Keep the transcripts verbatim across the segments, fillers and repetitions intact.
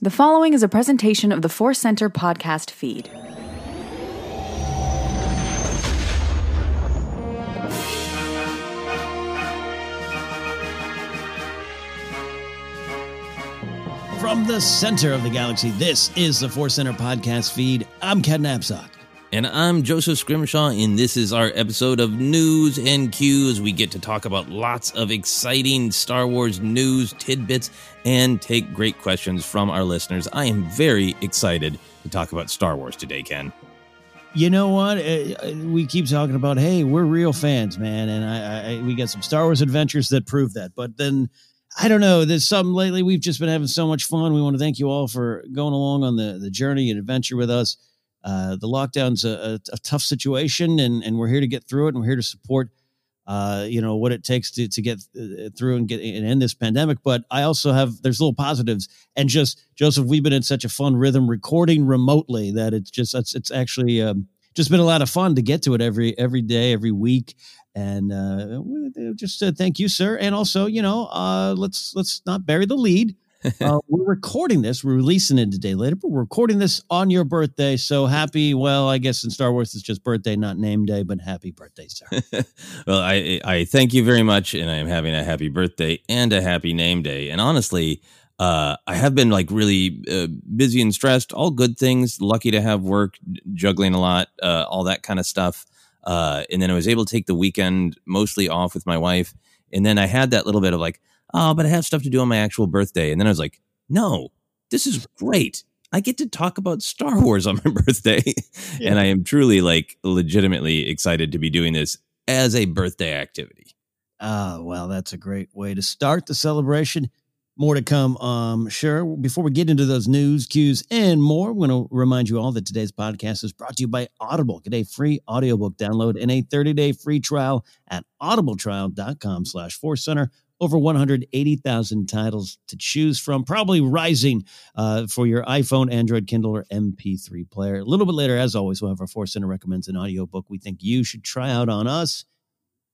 The following is a presentation of the Force Center podcast feed. From the center of the galaxy, this is the Force Center podcast feed. I'm Ken Napsok. And I'm Joseph Scrimshaw, and this is our episode of News and Cues. We get to talk about lots of exciting Star Wars news, tidbits, and take great questions from our listeners. I am very excited to talk about Star Wars today, Ken. You know what? We keep talking about, hey, we're real fans, man. And I, I, we got some Star Wars adventures that prove that. But then, I don't know, there's something lately. We've just been having so much fun. We want to thank you all for going along on the, the journey and adventure with us. Uh, the lockdown's a, a, a tough situation, and, and we're here to get through it, and we're here to support, uh, you know, what it takes to, to get through and get and end this pandemic. But I also have, there's little positives, and just, Joseph, we've been in such a fun rhythm recording remotely that it's just, it's, it's actually um, just been a lot of fun to get to it every, every day, every week. And uh, just uh, thank you, sir. And also, you know, uh, let's, let's not bury the lead. Uh, we're recording this. We're releasing it a day later, but we're recording this on your birthday. So happy, well, I guess in Star Wars it's just birthday, not name day, but happy birthday, sir. Well, I, I thank you very much, and I am having a happy birthday and a happy name day. And honestly, uh, I have been like really uh, busy and stressed, all good things, lucky to have work, juggling a lot, uh, all that kind of stuff. Uh, and then I was able to take the weekend mostly off with my wife. And then I had that little bit of like, oh, but I have stuff to do on my actual birthday. And then I was like, no, this is great. I get to talk about Star Wars on my birthday. Yeah. And I am truly, like, legitimately excited to be doing this as a birthday activity. Ah, well, that's a great way to start the celebration. More to come, um, sure. Before we get into those news, cues, and more, we're going to remind you all that today's podcast is brought to you by Audible. Get a free audiobook download and a thirty-day free trial at audibletrial.com slash Force Center. Over one hundred eighty thousand titles to choose from, probably rising uh, for your iPhone, Android, Kindle, or M P three player. A little bit later, as always, we'll have our Force Center Recommends an audiobook we think you should try out on us.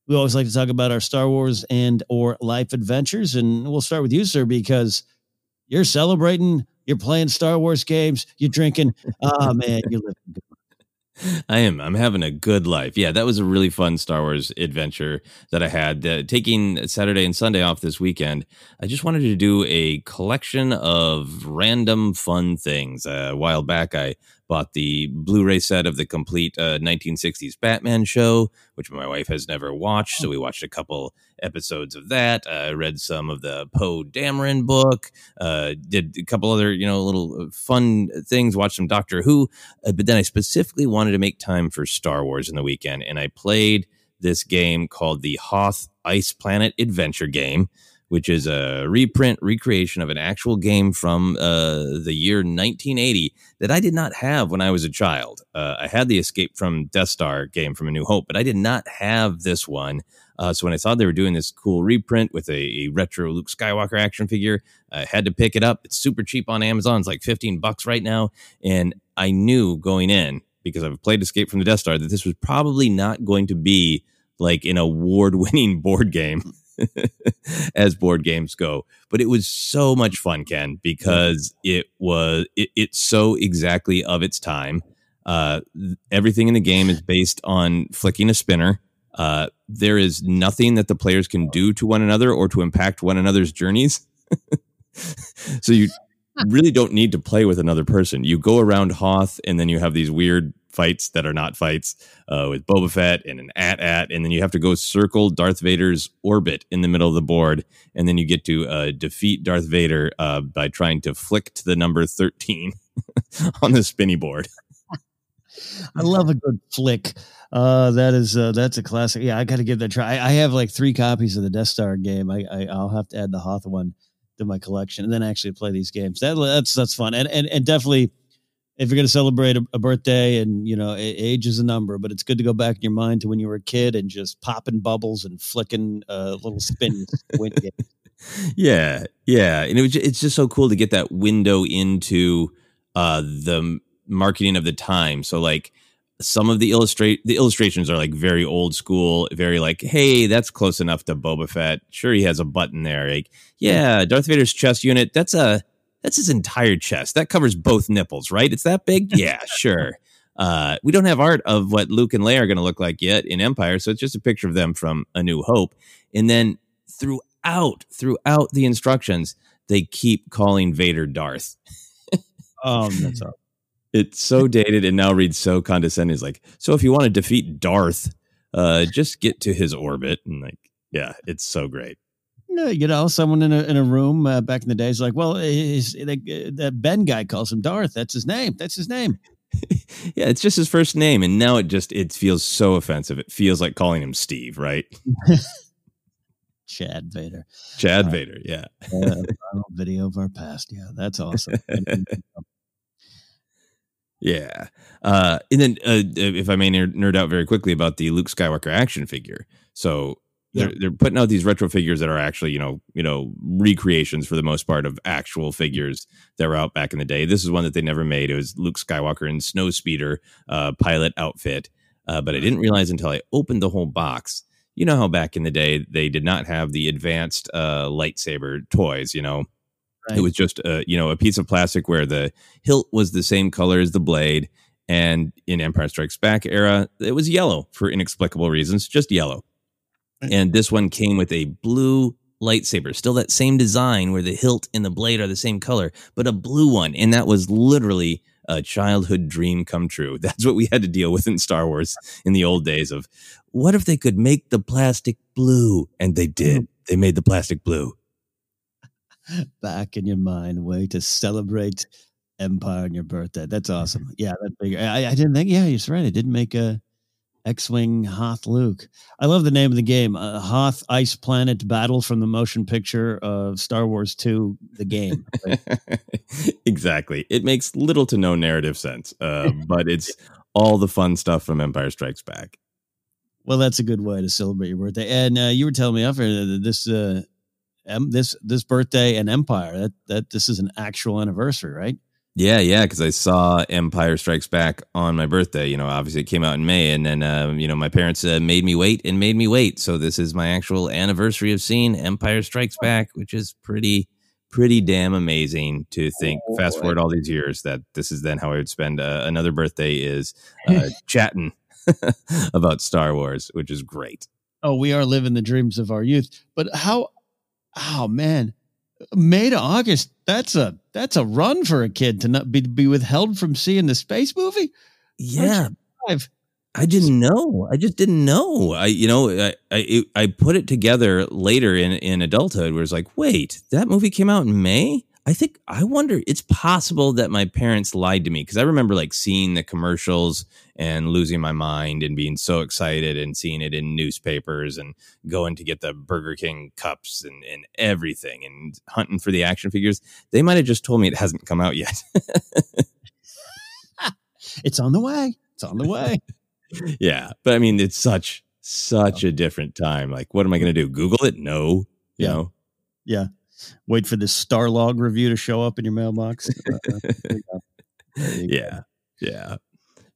We always like to talk about our Star Wars and or life adventures. And we'll start with you, sir, because you're celebrating, you're playing Star Wars games, you're drinking. Oh, man, you're living good. I am. I'm having a good life. Yeah, that was a really fun Star Wars adventure that I had. Uh, taking Saturday and Sunday off this weekend, I just wanted to do a collection of random fun things. Uh, a while back, I bought the Blu-ray set of the complete uh, nineteen sixties Batman show, which my wife has never watched, so we watched a couple episodes of that. Uh, I read some of the Poe Dameron book, uh, did a couple other, you know, little fun things, watched some Doctor Who, uh, but then I specifically wanted to make time for Star Wars in the weekend, and I played this game called the Hoth Ice Planet Adventure Game, which is a reprint, recreation of an actual game from uh, the year nineteen eighty that I did not have when I was a child. Uh, I had the Escape from Death Star game from A New Hope, but I did not have this one. Uh, so when I saw they were doing this cool reprint with a, a retro Luke Skywalker action figure, I had to pick it up. It's super cheap on Amazon. It's like fifteen bucks right now. And I knew going in, because I've played Escape from the Death Star, that this was probably not going to be like an award-winning board game. as board games go, but it was so much fun, Ken, because it was it, it's so exactly of its time. Uh, everything in the game is based on flicking a spinner. Uh, there is nothing that the players can do to one another or to impact one another's journeys. So you really don't need to play with another person. You go around Hoth, and then you have these weird fights that are not fights uh, with Boba Fett and an AT-AT, and then you have to go circle Darth Vader's orbit in the middle of the board, and then you get to uh, defeat Darth Vader uh, by trying to flick to the number thirteen on the spinny board. I love a good flick. Uh, that is uh, that's a classic. Yeah, I got to give that a try. I, I have like three copies of the Death Star game. I, I I'll have to add the Hoth one to my collection and then actually play these games. That, that's that's fun and and and definitely. If you're going to celebrate a, a birthday and, you know, age is a number, but it's good to go back in your mind to when you were a kid and just popping bubbles and flicking a uh, little spin. yeah. Yeah. And it was, it's just so cool to get that window into uh, the marketing of the time. So like some of the illustrate the illustrations are like very old school, very like, hey, that's close enough to Boba Fett. Sure. He has a button there. Like, yeah, Darth Vader's chest unit. That's a, That's his entire chest. That covers both nipples, right? It's that big? Yeah, sure. Uh, we don't have art of what Luke and Leia are going to look like yet in Empire, so it's just a picture of them from A New Hope. And then throughout, throughout the instructions, they keep calling Vader Darth. um, that's all. It's so dated and now reads so condescending. It's like, so if you want to defeat Darth, uh, just get to his orbit. And like, yeah, it's so great. You know, someone in a in a room uh, back in the day is like, well, is, uh, that Ben guy calls him Darth. That's his name. That's his name. yeah, it's just his first name. And now it just it feels so offensive. It feels like calling him Steve, right? Chad Vader. Chad uh, Vader. Yeah. uh, video of our past. Yeah, that's awesome. yeah. Uh, and then uh, if I may nerd out very quickly about the Luke Skywalker action figure. So. They're, they're putting out these retro figures that are actually, you know, you know, recreations for the most part of actual figures that were out back in the day. This is one that they never made. It was Luke Skywalker in Snowspeeder uh, pilot outfit. Uh, but I didn't realize until I opened the whole box. You know how back in the day they did not have the advanced uh, lightsaber toys, you know. Right. It was just, uh, you know, a piece of plastic where the hilt was the same color as the blade. And in Empire Strikes Back era, it was yellow for inexplicable reasons, just yellow. And this one came with a blue lightsaber, still that same design where the hilt and the blade are the same color, but a blue one. And that was literally a childhood dream come true. That's what we had to deal with in Star Wars in the old days of what if they could make the plastic blue? And they did. They made the plastic blue. Back in your mind, way to celebrate Empire on your birthday. That's awesome. Yeah, that figure. I, I didn't think. Yeah, you're right. It didn't make a. X-Wing Hoth Luke. I love the name of the game. Uh, Hoth Ice Planet Battle from the motion picture of Star Wars two, the game. Right? Exactly. It makes little to no narrative sense, uh, but it's all the fun stuff from Empire Strikes Back. Well, that's a good way to celebrate your birthday. And uh, you were telling me after that this, uh, em- this, this birthday and Empire, that, that this is an actual anniversary, right? Yeah, yeah, because I saw Empire Strikes Back on my birthday. You know, obviously it came out in May, and then, uh, you know, my parents uh, made me wait and made me wait. So this is my actual anniversary of seeing Empire Strikes Back, which is pretty, pretty damn amazing to think. Oh, fast forward all these years that this is then how I would spend uh, another birthday is uh, chatting about Star Wars, which is great. Oh, we are living the dreams of our youth. But how, oh, man. May to August, that's a that's a run for a kid to not be, be withheld from seeing the space movie. Yeah, I didn't know. I just didn't know. I you know I I, I put it together later in, in adulthood where it's like, wait, that movie came out in May? I think I wonder. It's possible that my parents lied to me because I remember like seeing the commercials and losing my mind and being so excited and seeing it in newspapers and going to get the Burger King cups and, and everything and hunting for the action figures. They might have just told me it hasn't come out yet. It's on the way. It's on the way. Yeah, but I mean, it's such such a different time. Like, what am I going to do? Google it? No. You yeah. know. Yeah. Wait for this Starlog review to show up in your mailbox. Yeah. Yeah.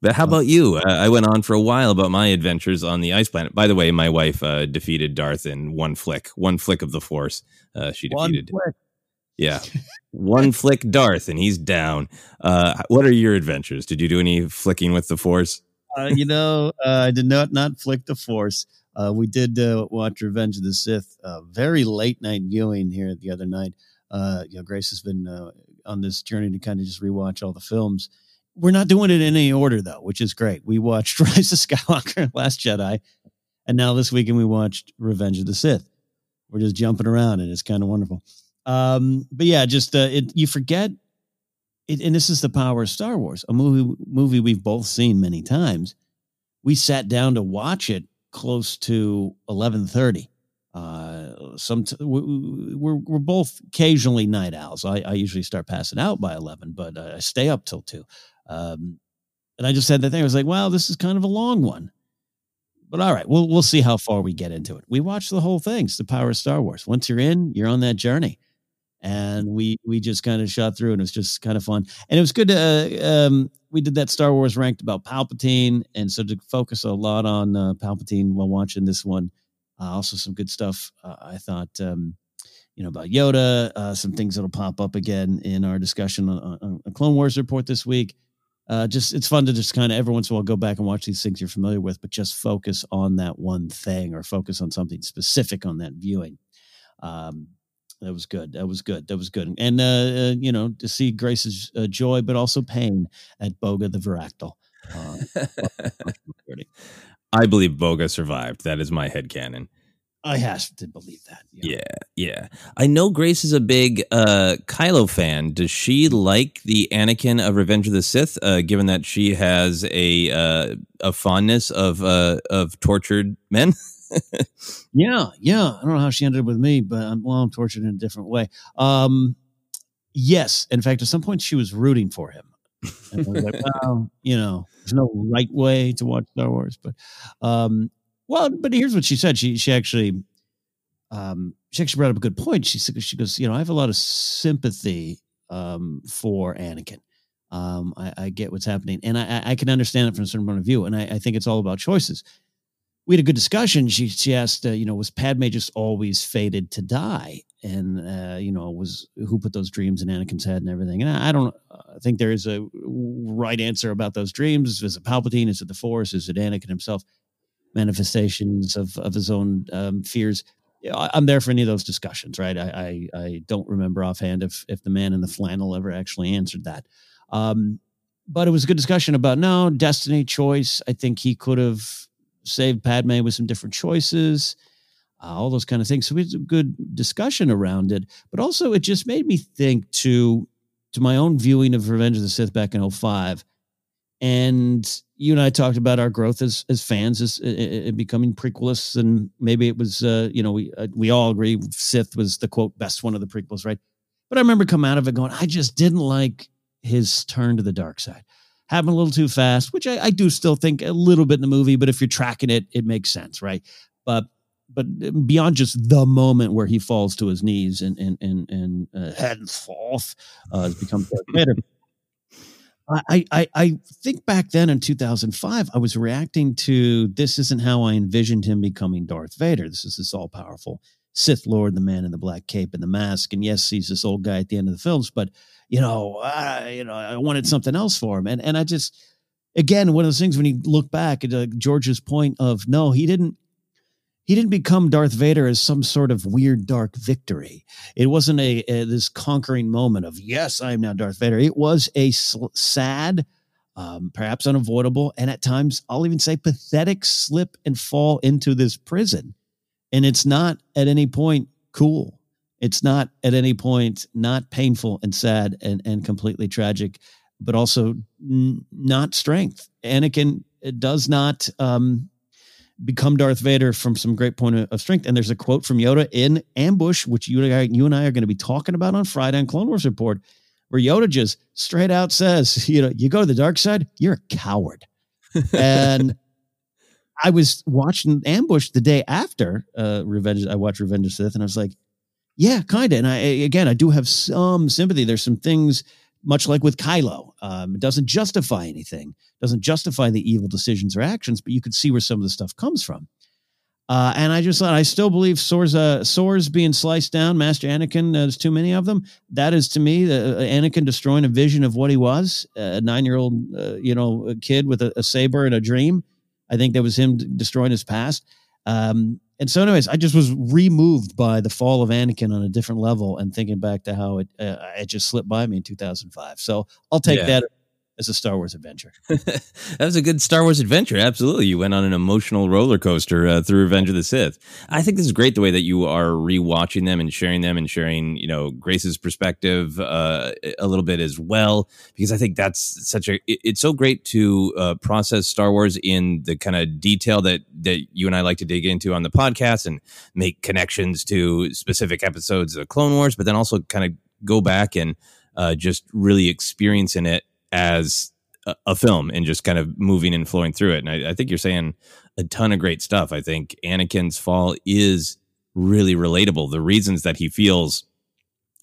But how about you? Uh, I went on for a while about my adventures on the ice planet. By the way, my wife uh, defeated Darth in one flick, one flick of the force. Uh, she defeated. One flick. Yeah. One flick Darth and he's down. Uh, what are your adventures? Did you do any flicking with the force? uh, you know, uh, I did not, not flick the force. Uh, we did uh, watch Revenge of the Sith, uh, very late night viewing here the other night. Uh, you know, Grace has been uh, on this journey to kind of just rewatch all the films. We're not doing it in any order, though, which is great. We watched Rise of Skywalker, Last Jedi, and now this weekend we watched Revenge of the Sith. We're just jumping around, and it's kind of wonderful. Um, but yeah, just uh, it, you forget, it, and this is the power of Star Wars, a movie movie we've both seen many times. We sat down to watch it close to eleven thirty. Uh, some t- we're we're both occasionally night owls. I, I usually start passing out by eleven, but I stay up till two. Um, and I just said that thing. I was like, "Wow, this is kind of a long one." But all right, we'll we'll see how far we get into it. We watch the whole thing. It's the power of Star Wars. Once you're in, you're on that journey. And we we just kind of shot through, and it was just kind of fun. And it was good to, uh, um, we did that Star Wars ranked about Palpatine, and so to focus a lot on uh, Palpatine while watching this one. Uh, also some good stuff, uh, I thought, um, you know, about Yoda, uh, some things that'll pop up again in our discussion on, on a Clone Wars report this week. Uh, just it's fun to just kind of every once in a while go back and watch these things you're familiar with, but just focus on that one thing or focus on something specific on that viewing. Um That was good. That was good. That was good. And, uh, uh, you know, to see Grace's uh, joy, but also pain at Boga the Viractyl. Uh, I believe Boga survived. That is my headcanon. I have to believe that. Yeah. yeah. Yeah. I know Grace is a big uh, Kylo fan. Does she like the Anakin of Revenge of the Sith, uh, given that she has a uh, a fondness of uh, of tortured men? yeah, yeah. I don't know how she ended up with me, but I'm, well, I'm tortured in a different way. Um, yes. In fact, at some point she was rooting for him. And I was like, well, you know, there's no right way to watch Star Wars, but, um, well, but here's what she said. She, she actually, um, she actually brought up a good point. She said, she goes, you know, I have a lot of sympathy, um, for Anakin. Um, I, I get what's happening and I, I can understand it from a certain point of view. And I, I think it's all about choices. We had a good discussion. She she asked, uh, you know, was Padme just always fated to die? And, uh, you know, was who put those dreams in Anakin's head and everything? And I, I don't uh, think there is a right answer about those dreams. Is it Palpatine? Is it the Force? Is it Anakin himself? Manifestations of, of his own um, fears. I'm there for any of those discussions, right? I, I, I don't remember offhand if, if the man in the flannel ever actually answered that. Um, but it was a good discussion about, no, destiny, choice. I think he could have saved Padme with some different choices, uh, all those kind of things. So we had a good discussion around it, but also it just made me think to, to my own viewing of Revenge of the Sith back in oh five. And you and I talked about our growth as as fans, as uh, becoming prequelists, and maybe it was, uh, you know, we uh, we all agree Sith was the quote best one of the prequels, right? But I remember coming out of it going, I just didn't like his turn to the dark side. Happened a little too fast, which I, I do still think a little bit in the movie, but if you're tracking it, it makes sense, right? But but beyond just the moment where he falls to his knees and and and and uh, henceforth uh, becomes Darth Vader. I, I, I think back then in two thousand five, I was reacting to this isn't how I envisioned him becoming Darth Vader. This is this all-powerful Sith Lord, the man in the black cape and the mask. And yes, he's this old guy at the end of the films, but, you know, I, you know, I wanted something else for him. And and I just, again, one of those things when you look back at uh, George's point of, no, he didn't, He didn't become Darth Vader as some sort of weird, dark victory. It wasn't a, a this conquering moment of, yes, I am now Darth Vader. It was a sl- sad, um, perhaps unavoidable, and at times, I'll even say pathetic slip and fall into this prison. And it's not at any point cool. It's not at any point not painful and sad and, and completely tragic, but also n- not strength. Anakin does not... Um, become Darth Vader from some great point of strength. And there's a quote from Yoda in Ambush, which you and I, you and I are going to be talking about on Friday on Clone Wars Report, where Yoda just straight out says, you know, you go to the dark side, you're a coward. And I was watching Ambush the day after uh, Revenge. I watched Revenge of Sith and I was like, yeah, kind of. And I, again, I do have some sympathy. There's some things much like with Kylo, um, it doesn't justify anything, doesn't justify the evil decisions or actions, but you could see where some of the stuff comes from. Uh, and I just thought, I still believe sores, uh, sores being sliced down, Master Anakin, uh, there's too many of them. That is, to me, uh, Anakin destroying a vision of what he was, uh, a nine-year-old uh, you know, a kid with a, a saber and a dream. I think that was him destroying his past. Um, and so anyways, I just was removed by the fall of Anakin on a different level and thinking back to how it, uh, it just slipped by me in two thousand five. So I'll take yeah. that as a Star Wars adventure. That was a good Star Wars adventure. Absolutely. You went on an emotional roller coaster uh, through Revenge of the Sith. I think this is great, the way that you are rewatching them and sharing them and sharing, you know, Grace's perspective uh, a little bit as well, because I think that's such a, it, it's so great to uh, process Star Wars in the kind of detail that, that you and I like to dig into on the podcast and make connections to specific episodes of Clone Wars, but then also kind of go back and uh, just really experiencing it as a, a film and just kind of moving and flowing through it. And I, I think you're saying a ton of great stuff. I think Anakin's fall is really relatable. The reasons that he feels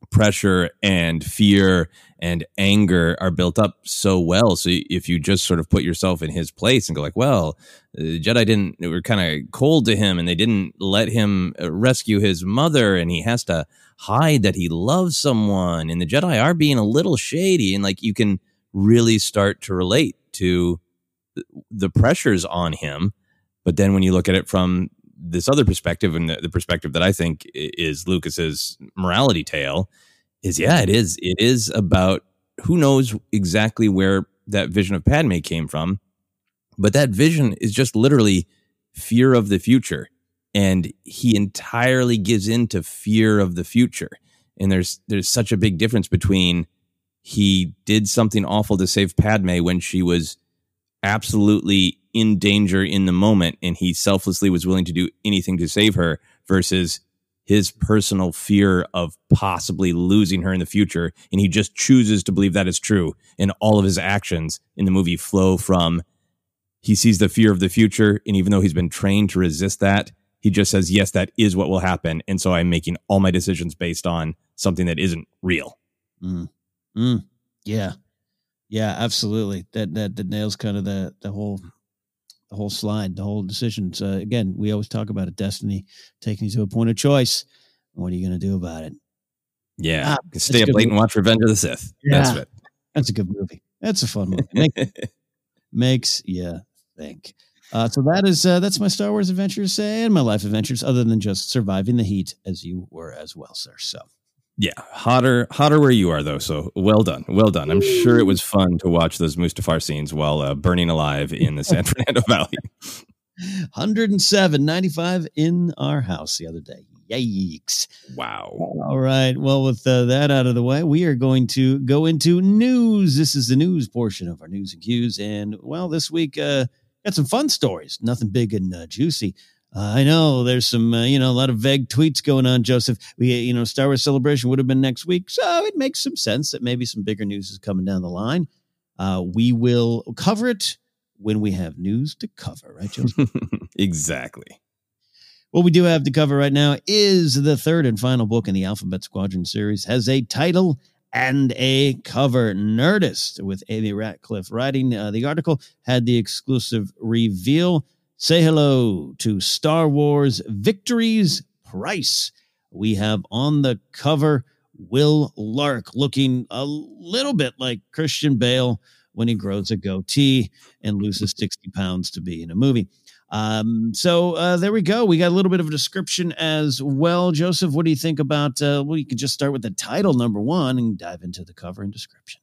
pressure and fear and anger are built up so well. So if you just sort of put yourself in his place and go like, well, the Jedi didn't, they were kind of cold to him and they didn't let him rescue his mother. And he has to hide that he loves someone. And the Jedi are being a little shady. And like, you can really start to relate to the pressures on him. But then when you look at it from this other perspective, and the, the perspective that I think is Lucas's morality tale, is yeah, it is. It is about who knows exactly where that vision of Padme came from. But that vision is just literally fear of the future. And he entirely gives in to fear of the future. And there's there's such a big difference between he did something awful to save Padme when she was absolutely in danger in the moment, and he selflessly was willing to do anything to save her, versus his personal fear of possibly losing her in the future. And he just chooses to believe that is true. And all of his actions in the movie flow from, he sees the fear of the future. And even though he's been trained to resist that, he just says, yes, that is what will happen. And so I'm making all my decisions based on something that isn't real. Mm. Mm, yeah. Yeah, absolutely. That, that, that nails kind of the, the whole, the whole slide, the whole decision. So again, we always talk about it. Destiny taking you to a point of choice. What are you going to do about it? Yeah. Ah, stay up late movie. And watch Revenge of the Sith. Yeah. That's it. That's a good movie. That's a fun movie. Makes, makes you think. Uh, so that is, uh, that's my Star Wars adventures and my life adventures, other than just surviving the heat as you were as well, sir. So. Yeah, hotter, hotter where you are, though. So well done. Well done. I'm sure it was fun to watch those Mustafar scenes while uh, burning alive in the San Fernando Valley. one oh seven ninety-five in our house the other day. Yikes. Wow. All right. Well, with uh, that out of the way, we are going to go into news. This is the news portion of our news and cues. And, well, this week, uh, got some fun stories. Nothing big and uh, juicy. Uh, I know there's some, uh, you know, a lot of vague tweets going on, Joseph. We, you know, Star Wars Celebration would have been next week. So it makes some sense that maybe some bigger news is coming down the line. Uh, we will cover it when we have news to cover. Right, Joseph? Exactly. What we do have to cover right now is the third and final book in the Alphabet Squadron series. Has a title and a cover. Nerdist, with Amy Ratcliffe writing uh, the article, had the exclusive reveal. Say hello to Star Wars Victory's Price. We have on the cover Wyl Lark looking a little bit like Christian Bale when he grows a goatee and loses sixty pounds to be in a movie. Um, so uh, there we go. We got a little bit of a description as well. Joseph, what do you think about, uh, well, you could just start with the title, number one, and dive into the cover and description.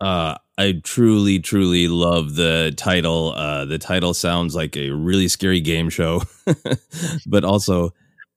Uh, I truly, truly love the title. Uh, the title sounds like a really scary game show, but also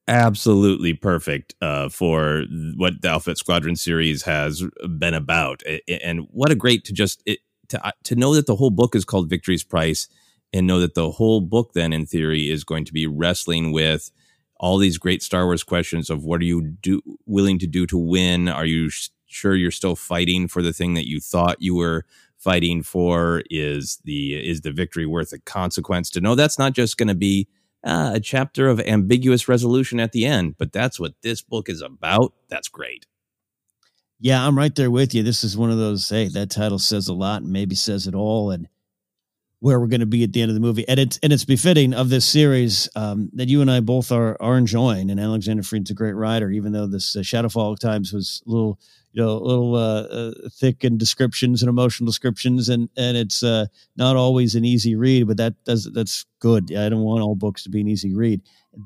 absolutely perfect uh, for what the Alphabet Squadron series has been about. And what a great to just it, to, to know that the whole book is called Victory's Price. And know that the whole book then, in theory, is going to be wrestling with all these great Star Wars questions of what are you do, willing to do to win? Are you sh- sure you're still fighting for the thing that you thought you were fighting for? Is the is the victory worth the consequence? To know that's not just going to be uh, a chapter of ambiguous resolution at the end, but that's what this book is about. That's great. Yeah, I'm right there with you. This is one of those, hey, that title says a lot and maybe says it all. And where we're going to be at the end of the movie. And it's, and it's befitting of this series um, that you and I both are, are enjoying. And Alexander Freed's a great writer, even though this uh, Shadowfall at times was a little, you know, a little uh, uh, thick in descriptions and emotional descriptions. And, and it's uh, not always an easy read, but that does, that's good. I don't want all books to be an easy read.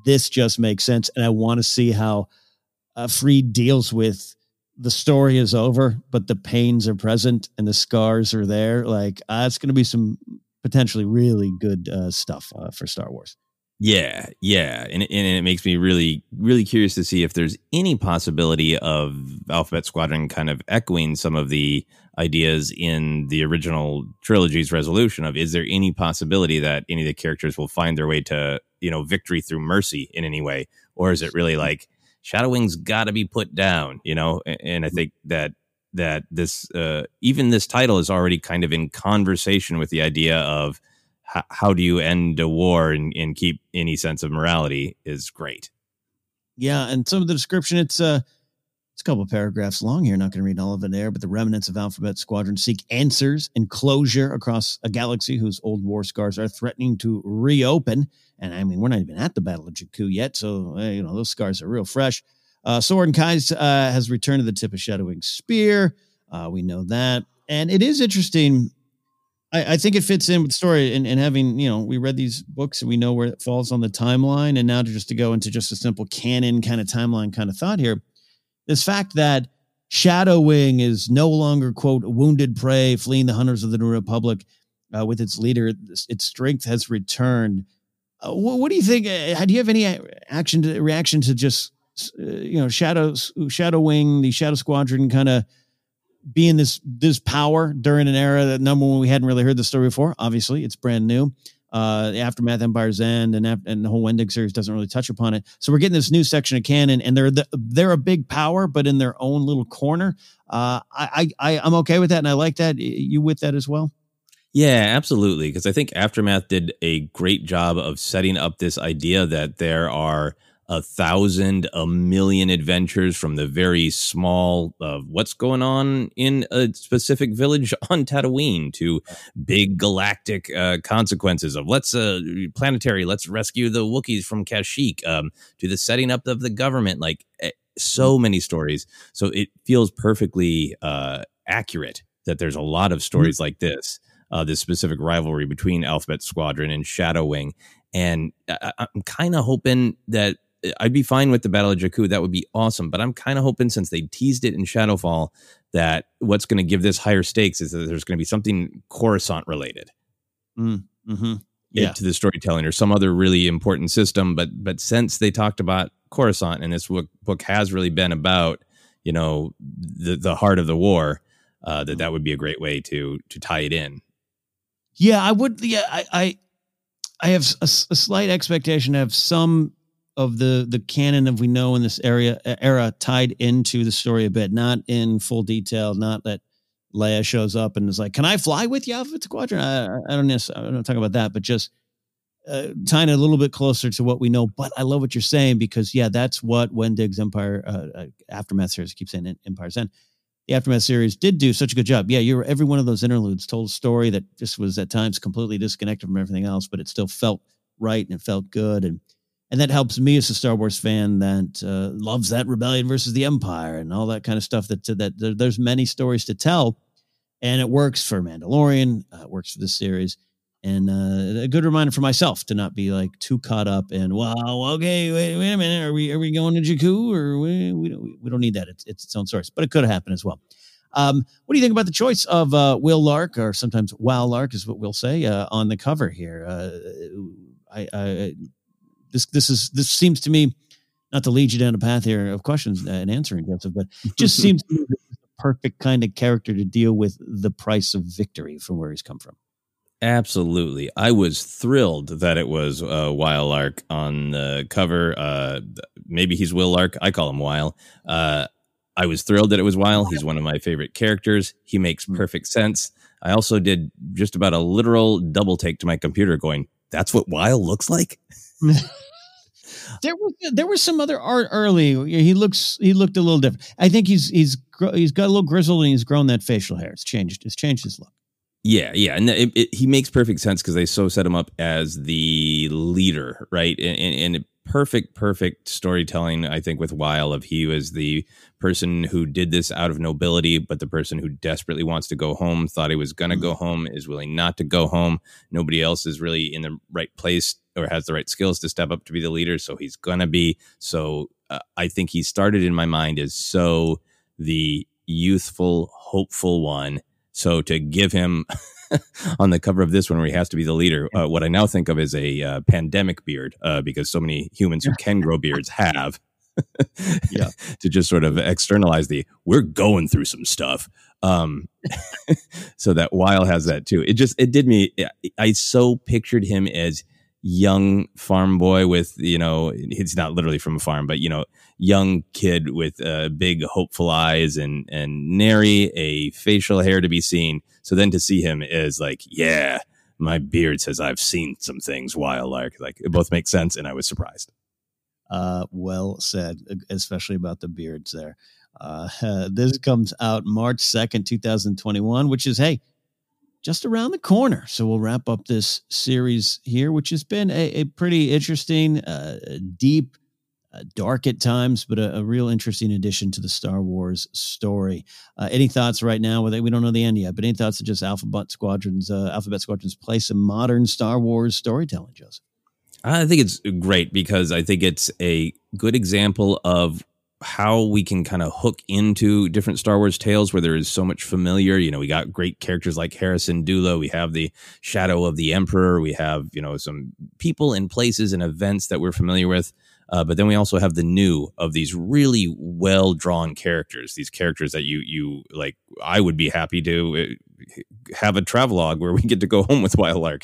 This just makes sense. And I want to see how uh, Freed deals with the story is over, but the pains are present and the scars are there. Like uh, it's going to be some, potentially really good uh, stuff uh, for Star Wars. Yeah, yeah. And, and it makes me really, really curious to see if there's any possibility of Alphabet Squadron kind of echoing some of the ideas in the original trilogy's resolution of, is there any possibility that any of the characters will find their way to, you know, victory through mercy in any way? Or is it really like Shadow Wing's got to be put down, you know? And, and I think that that this uh, even this title is already kind of in conversation with the idea of h- how do you end a war and, and keep any sense of morality is great. Yeah. And some of the description, it's, uh, it's a couple of paragraphs long here. Not going to read all of it there, but the remnants of Alphabet Squadron seek answers and closure across a galaxy whose old war scars are threatening to reopen. And I mean, we're not even at the Battle of Jakku yet. So, uh, you know, those scars are real fresh. Uh, Sorin Kais uh, has returned to the tip of Shadow Wing's spear. Uh, we know that. And it is interesting. I, I think it fits in with the story and, and having, you know, we read these books and we know where it falls on the timeline. And now to just to go into just a simple canon kind of timeline kind of thought here, this fact that Shadow Wing is no longer, quote, wounded prey, fleeing the hunters of the New Republic uh, with its leader, its strength has returned. Uh, what, what do you think? Uh, do you have any action to, reaction to just Uh, you know, Shadow Shadow Wing, the Shadow Squadron, kind of being this this power during an era that number one we hadn't really heard the story before. Obviously, it's brand new. Uh, the Aftermath, Empire's End, and and the whole Wendig series doesn't really touch upon it. So we're getting this new section of canon, and they're the, they're a big power, but in their own little corner. Uh, I, I I'm okay with that, and I like that. You with that as well? Yeah, absolutely. Because I think Aftermath did a great job of setting up this idea that there are a thousand, a million adventures from the very small of uh, what's going on in a specific village on Tatooine to big galactic uh, consequences of let's uh, planetary, let's rescue the Wookiees from Kashyyyk um, to the setting up of the government, like so many stories. So it feels perfectly uh, accurate that there's a lot of stories mm-hmm. like this, uh, this specific rivalry between Alphabet Squadron and Shadow Wing. And I- I'm kind of hoping that I'd be fine with the Battle of Jakku. That would be awesome. But I'm kind of hoping, since they teased it in Shadowfall, that what's going to give this higher stakes is that there's going to be something Coruscant related mm, mm-hmm. yeah. to the storytelling or some other really important system. But but since they talked about Coruscant, and this book, book has really been about, you know, the the heart of the war, uh, that that would be a great way to to tie it in. Yeah, I would. Yeah, I I, I have a, a slight expectation to have some of the the canon that we know in this area era tied into the story a bit, not in full detail, not that Leia shows up and is like, "Can I fly with you, Alphabet Squadron?" I, I don't necessarily, I don't talk about that, but just uh, tying it a little bit closer to what we know. But I love what you're saying, because yeah, that's what Wendig's Empire uh, Aftermath series, I keep saying Empire's End, the Aftermath series did do such a good job. Yeah, you're every one of those interludes told a story that just was at times completely disconnected from everything else, but it still felt right and it felt good, and and that helps me as a Star Wars fan that uh, loves that rebellion versus the Empire and all that kind of stuff. That that there, there's many stories to tell, and it works for Mandalorian, uh, it works for this series, and uh, a good reminder for myself to not be like too caught up in, wow, okay, wait, wait a minute, are we are we going to Jakku, or we we don't, we don't need that? It's it's its own source, but it could happen as well. Um, what do you think about the choice of uh, Wyl Lark, or sometimes Wyl Lark is what we'll say, uh, on the cover here? Uh, I. I This this is this seems to me, not to lead you down a path here of questions and answering, Joseph, but just seems to me the perfect kind of character to deal with the price of victory from where he's come from. Absolutely. I was thrilled that it was uh, Wyl Lark on the cover. Uh, maybe he's Wyl Lark. I call him Wyl. Uh, I was thrilled that it was Wyl. He's one of my favorite characters. He makes perfect sense. I also did just about a literal double take to my computer going, that's what Wyl looks like? There was there was some other art early. He looks he looked a little different. I think he's he's he's got a little grizzle and he's grown that facial hair. It's changed. It's changed his look. Yeah, yeah, and it, it, he makes perfect sense because they so set him up as the leader, right? And, and, and perfect, perfect storytelling. I think with Wyl, of he was the person who did this out of nobility, but the person who desperately wants to go home, thought he was going to go home, is willing not to go home. Nobody else is really in the right place or has the right skills to step up to be the leader, so he's gonna be. So uh, I think he started in my mind as so the youthful, hopeful one. So to give him on the cover of this one, where he has to be the leader, uh, what I now think of as a uh, pandemic beard, uh, because so many humans who can grow beards have, yeah, to just sort of externalize the we're going through some stuff. Um, so that Wyl has that too. It just it did me. I so pictured him as young farm boy with, you know, he's not literally from a farm, but, you know, young kid with uh, big hopeful eyes and and nary a facial hair to be seen. So then to see him is like, yeah, my beard says I've seen some things, Wyl Lark. Like, it both makes sense, and I was surprised. Uh, well said, especially about the beards there. Uh, uh, this comes out March second, twenty twenty-one, which is, hey, just around the corner. So we'll wrap up this series here, which has been a, a pretty interesting, uh, deep, uh, dark at times, but a, a real interesting addition to the Star Wars story. Uh, any thoughts right now? With it, we don't know the end yet, but any thoughts of just Alphabet Squadron's uh, Alphabet Squadron's place in modern Star Wars storytelling, Joseph? I think it's great, because I think it's a good example of how we can kind of hook into different Star Wars tales where there is so much familiar. You know, we got great characters like Harrison Dula. We have the Shadow of the Emperor. We have, you know, some people and places and events that we're familiar with. Uh, but then we also have the new of these really well drawn characters, these characters that you, you like, I would be happy to have a travelogue where we get to go home with Wyl Lark.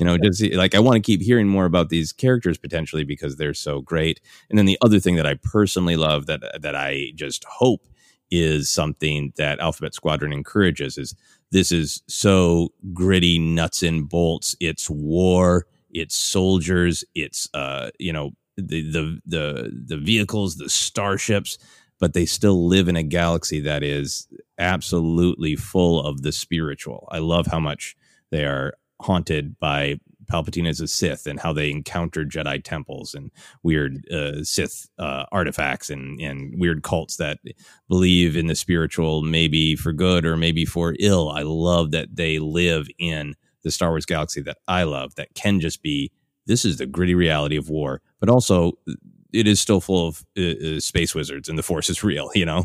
You know, just like, I want to keep hearing more about these characters potentially, because they're so great. And then the other thing that I personally love that, that I just hope is something that Alphabet Squadron encourages is this is so gritty, nuts and bolts. It's war, it's soldiers, it's, uh, you know, The, the the the vehicles, the starships, but they still live in a galaxy that is absolutely full of the spiritual. I love how much they are haunted by Palpatine as a Sith, and how they encounter Jedi temples and weird uh, Sith uh, artifacts and, and weird cults that believe in the spiritual, maybe for good or maybe for ill. I love that they live in the Star Wars galaxy that I love, that can just be, this is the gritty reality of war, but also it is still full of uh, space wizards, and the Force is real, you know?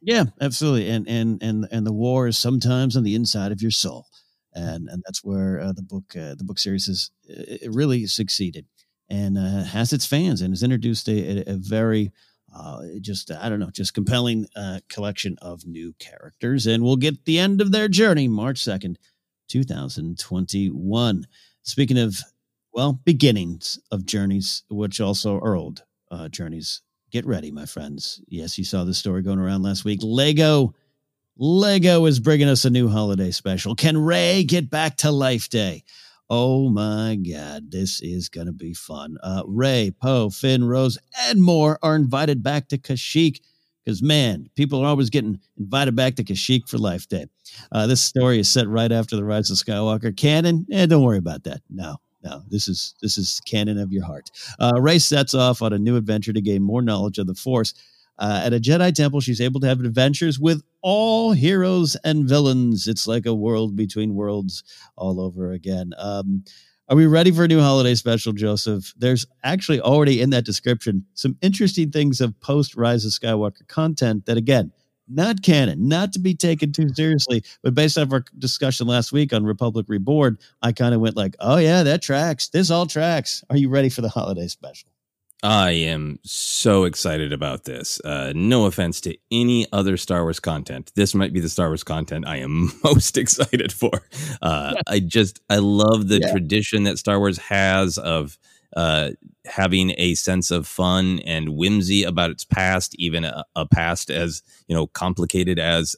Yeah, absolutely. And, and, and, and the war is sometimes on the inside of your soul. And, and that's where uh, the book, uh, the book series has uh, really succeeded. and uh, has its fans and has introduced a, a, a very uh, just, I don't know, just compelling uh, collection of new characters. And we'll get the end of their journey March second, twenty twenty-one. Speaking of, well, beginnings of journeys, which also are old uh, journeys. Get ready, my friends. Yes, you saw the story going around last week. Lego. Lego is bringing us a new holiday special. Can Rey get back to Life Day? Oh, my God. This is going to be fun. Uh, Rey, Poe, Finn, Rose, and more are invited back to Kashyyyk because, man, people are always getting invited back to Kashyyyk for Life Day. Uh, this story is set right after the Rise of Skywalker. Canon? Eh, don't worry about that. No. No, this is this is canon of your heart. Uh, Rey sets off on a new adventure to gain more knowledge of the Force. Uh, at a Jedi temple, she's able to have adventures with all heroes and villains. It's like a world between worlds all over again. Um, are we ready for a new holiday special, Joseph? There's actually already in that description some interesting things of post-Rise of Skywalker content that, again, not canon, not to be taken too seriously, but based off our discussion last week on Republic Reborn, I kind of went like, oh, yeah, that tracks. This all tracks. Are you ready for the holiday special? I am so excited about this. Uh, no offense to any other Star Wars content. This might be the Star Wars content I am most excited for. Uh, yeah. I just, I love the yeah. tradition that Star Wars has of uh, having a sense of fun and whimsy about its past, even a, a past as, you know, complicated as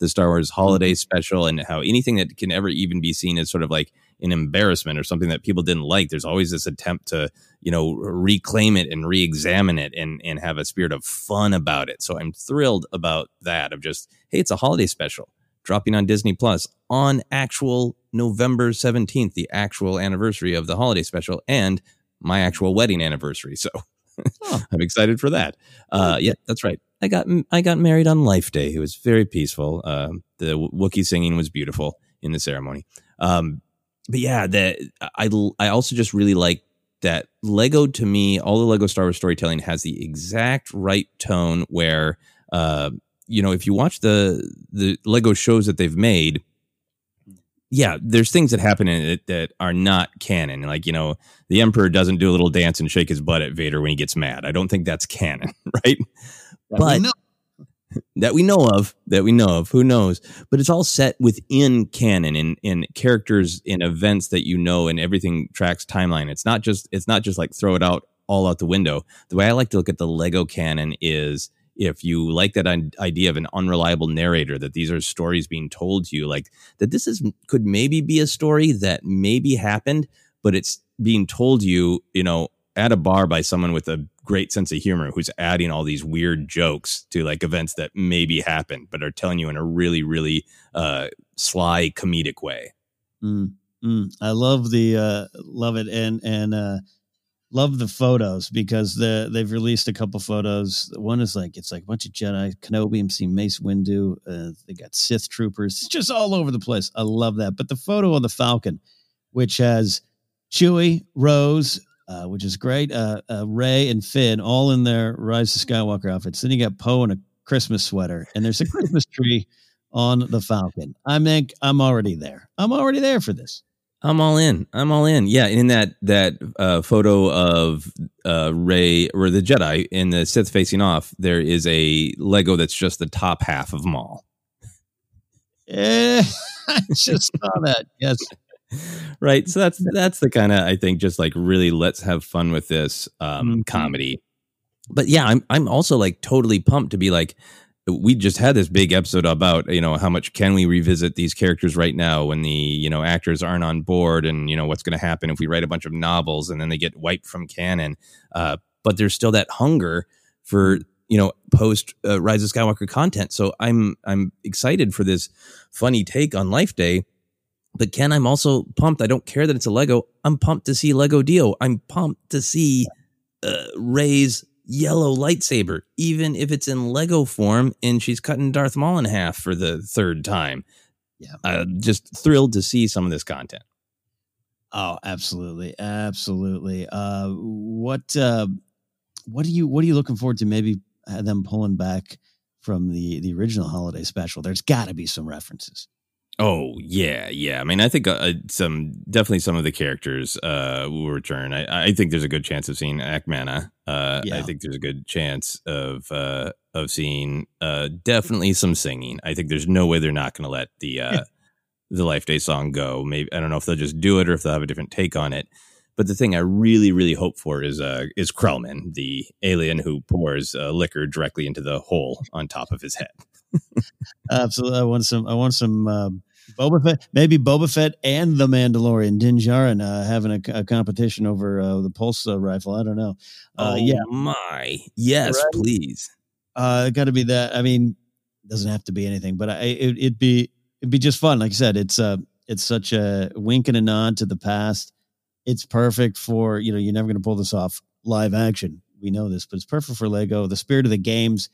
the Star Wars holiday mm-hmm. special, and how anything that can ever even be seen as sort of like an embarrassment or something that people didn't like, there's always this attempt to, you know, reclaim it and re-examine it and and have a spirit of fun about it. So I'm thrilled about that, of just, hey, it's a holiday special dropping on Disney Plus on actual November seventeenth, the actual anniversary of the holiday special and my actual wedding anniversary. So huh. I'm excited for that. Uh, yeah, that's right. I got I got married on Life Day. It was very peaceful. Uh, the Wookiee singing was beautiful in the ceremony. Um, But yeah, that I I also just really like that Lego, to me, all the Lego Star Wars storytelling has the exact right tone where, uh, you know, if you watch the the Lego shows that they've made, yeah, there's things that happen in it that are not canon. Like, you know, the Emperor doesn't do a little dance and shake his butt at Vader when he gets mad. I don't think that's canon, right? That but. We know- That we know of, that we know of, who knows? But it's all set within canon and in characters and events that you know, and everything tracks timeline. It's not just, it's not just like throw it out all out the window. The way I like to look at the Lego canon is, if you like that idea of an unreliable narrator, that these are stories being told to you, like that this is could maybe be a story that maybe happened, but it's being told you, you know, at a bar by someone with a great sense of humor who's adding all these weird jokes to like events that maybe happened, but are telling you in a really, really uh, sly, comedic way. Mm, mm. I love the uh, love it and and uh, love the photos, because the they've released a couple photos. One is like it's like a bunch of Jedi, Kenobi, I'm seeing Mace Windu. Uh, they got Sith troopers, it's just all over the place. I love that. But the photo of the Falcon, which has Chewie, Rose, Uh, which is great. Uh, uh, Rey and Finn all in their Rise of Skywalker outfits. Then you got Poe in a Christmas sweater, and there's a Christmas tree on the Falcon. I mean, I'm already there. I'm already there for this. I'm all in. I'm all in. Yeah, and in that that uh, photo of uh, Rey or the Jedi and the Sith facing off, there is a Lego that's just the top half of Maul. Yeah, I just saw that. Yes. Right. So that's that's the kind of, I think, just like really let's have fun with this um, mm-hmm. comedy. But yeah, I'm I'm also like totally pumped to be like, we just had this big episode about, you know, how much can we revisit these characters right now when the, you know, actors aren't on board, and, you know, what's going to happen if we write a bunch of novels and then they get wiped from canon. Uh, but there's still that hunger for, you know, post uh, Rise of Skywalker content. So I'm I'm excited for this funny take on Life Day. But Ken, I'm also pumped. I don't care that it's a Lego. I'm pumped to see Lego Dio. I'm pumped to see uh, Rey's yellow lightsaber, even if it's in Lego form and she's cutting Darth Maul in half for the third time. Yeah, I'm just thrilled to see some of this content. Oh, absolutely, absolutely. Uh, what uh, what are you what are you looking forward to? Maybe them pulling back from the the original holiday special. There's got to be some references. Oh, yeah, yeah. I mean, I think uh, some definitely some of the characters uh, will return. I, I think there's a good chance of seeing Akmana. Uh, yeah. I think there's a good chance of uh, of seeing uh, definitely some singing. I think there's no way they're not going to let the uh, yeah. the Life Day song go. Maybe I don't know if they'll just do it or if they'll have a different take on it. But the thing I really, really hope for is uh, is Krellman, the alien who pours uh, liquor directly into the hole on top of his head. Absolutely. I want some I want some um, Boba Fett, maybe Boba Fett and the Mandalorian, Din Djarin uh, having a, a competition over uh, the pulse uh, rifle. I don't know. Uh, oh, yeah. My. Yes, right? Please. Uh, got to be that. I mean, it doesn't have to be anything, but I, it, it'd be it'd be just fun. Like I said, it's uh, it's such a wink and a nod to the past. It's perfect for, you know, you're never going to pull this off live action. We know this, but it's perfect for Lego. The spirit of the games.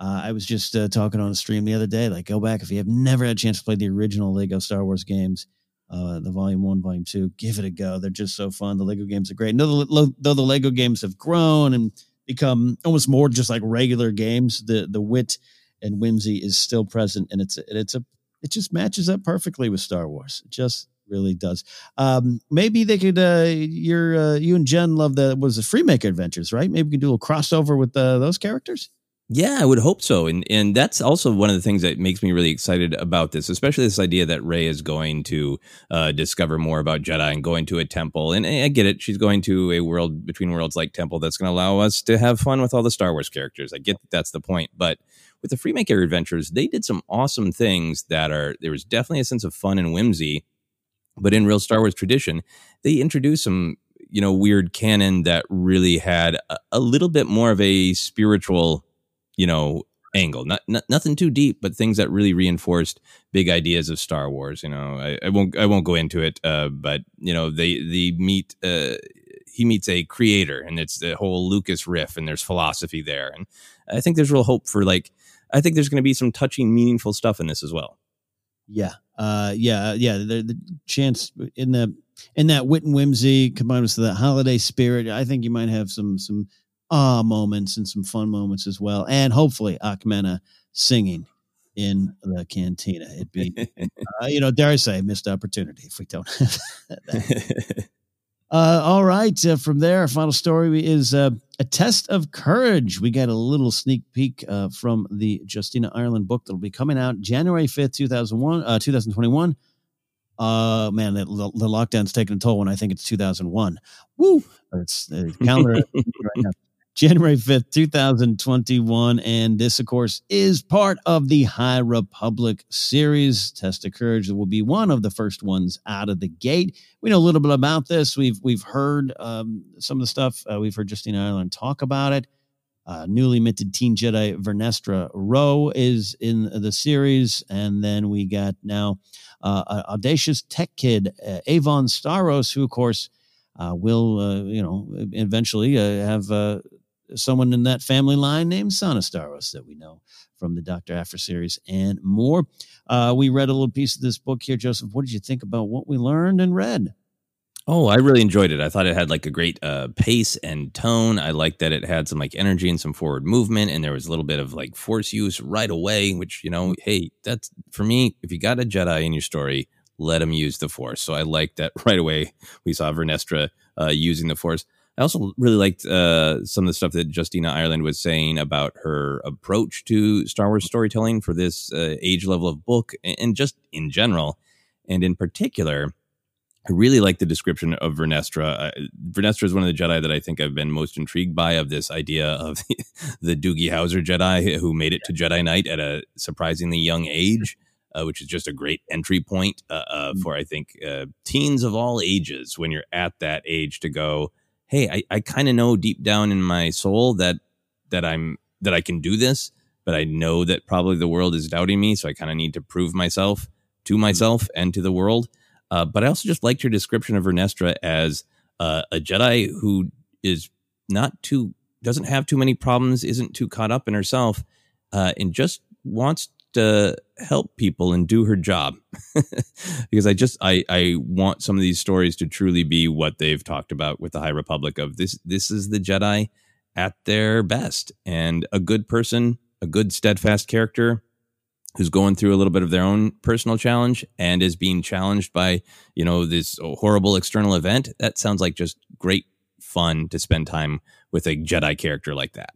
Uh, I was just uh, talking on a stream the other day, like go back. If you have never had a chance to play the original Lego Star Wars games, uh, the volume one, volume two, give it a go. They're just so fun. The Lego games are great. And though, the, though the Lego games have grown and become almost more just like regular games, the, the wit and whimsy is still present. And it's, it's a, it just matches up perfectly with Star Wars. It just really does. Um, maybe they could, uh, you're, uh, you and Jen love the, what was the Freemaker Adventures, right? Maybe we can do a crossover with uh, those characters. Yeah, I would hope so. And and that's also one of the things that makes me really excited about this, especially this idea that Rey is going to uh, discover more about Jedi and going to a temple. And, and I get it. She's going to a world between worlds like temple that's going to allow us to have fun with all the Star Wars characters. I get that that's the point. But with the Freemaker Adventures, they did some awesome things that are there was definitely a sense of fun and whimsy. But in real Star Wars tradition, they introduced some, you know, weird canon that really had a, a little bit more of a spiritual you know, angle, not, not nothing too deep, but things that really reinforced big ideas of Star Wars. You know, I, I won't I won't go into it, uh, but, you know, they they meet uh, he meets a creator and it's the whole Lucas riff and there's philosophy there. And I think there's real hope for like I think there's going to be some touching, meaningful stuff in this as well. Yeah. Uh, yeah. Yeah. The, the chance in the in that wit and whimsy combined with the holiday spirit, I think you might have some some. Ah, moments and some fun moments as well. And hopefully Akmana singing in the cantina. It'd be, uh, you know, dare I say, missed opportunity if we don't have that. Uh, all right. Uh, from there, our final story is uh, a test of courage. We got a little sneak peek uh, from the Justina Ireland book that'll be coming out January fifth, two thousand one, uh, two thousand twenty-one. Uh, man, the, the lockdown's taking a toll when I think it's two thousand one. Woo! Or it's the calendar right now. January fifth, two thousand twenty-one. And this, of course, is part of the High Republic series. Test of Courage will be one of the first ones out of the gate. We know a little bit about this. We've we've heard um, some of the stuff. Uh, we've heard Justina Ireland talk about it. Uh, newly minted teen Jedi Vernestra Rowe is in the series. And then we got now uh, an audacious tech kid, uh, Avon Staros, who, of course, uh, will, uh, you know, eventually uh, have... Uh, someone in that family line named Sana Staros that we know from the Doctor Aphra series and more. Uh, we read a little piece of this book here, Joseph. What did you think about what we learned and read? Oh, I really enjoyed it. I thought it had like a great uh, pace and tone. I liked that it had some like energy and some forward movement, and there was a little bit of like force use right away, which, you know, hey, that's for me, if you got a Jedi in your story, let him use the force. So I liked that right away. We saw Vernestra uh, using the force. I also really liked uh, some of the stuff that Justina Ireland was saying about her approach to Star Wars storytelling for this uh, age level of book and just in general. And in particular, I really like the description of Vernestra. Uh, Vernestra is one of the Jedi that I think I've been most intrigued by, of this idea of the Doogie Howser Jedi who made it to Jedi Knight at a surprisingly young age. Uh, which is just a great entry point uh, uh, for, I think, uh, teens of all ages when you're at that age to go, hey, I, I kind of know deep down in my soul that that I'm that I can do this, but I know that probably the world is doubting me. So I kind of need to prove myself to myself mm-hmm. and to the world. Uh, but I also just liked your description of Vernestra as uh, a Jedi who is not too doesn't have too many problems, isn't too caught up in herself uh, and just wants to help people and do her job. Because I just I, I want some of these stories to truly be what they've talked about with the High Republic of this. This is the Jedi at their best, and a good person, a good steadfast character who's going through a little bit of their own personal challenge and is being challenged by, you know, this horrible external event. That sounds like just great fun to spend time with a Jedi character like that.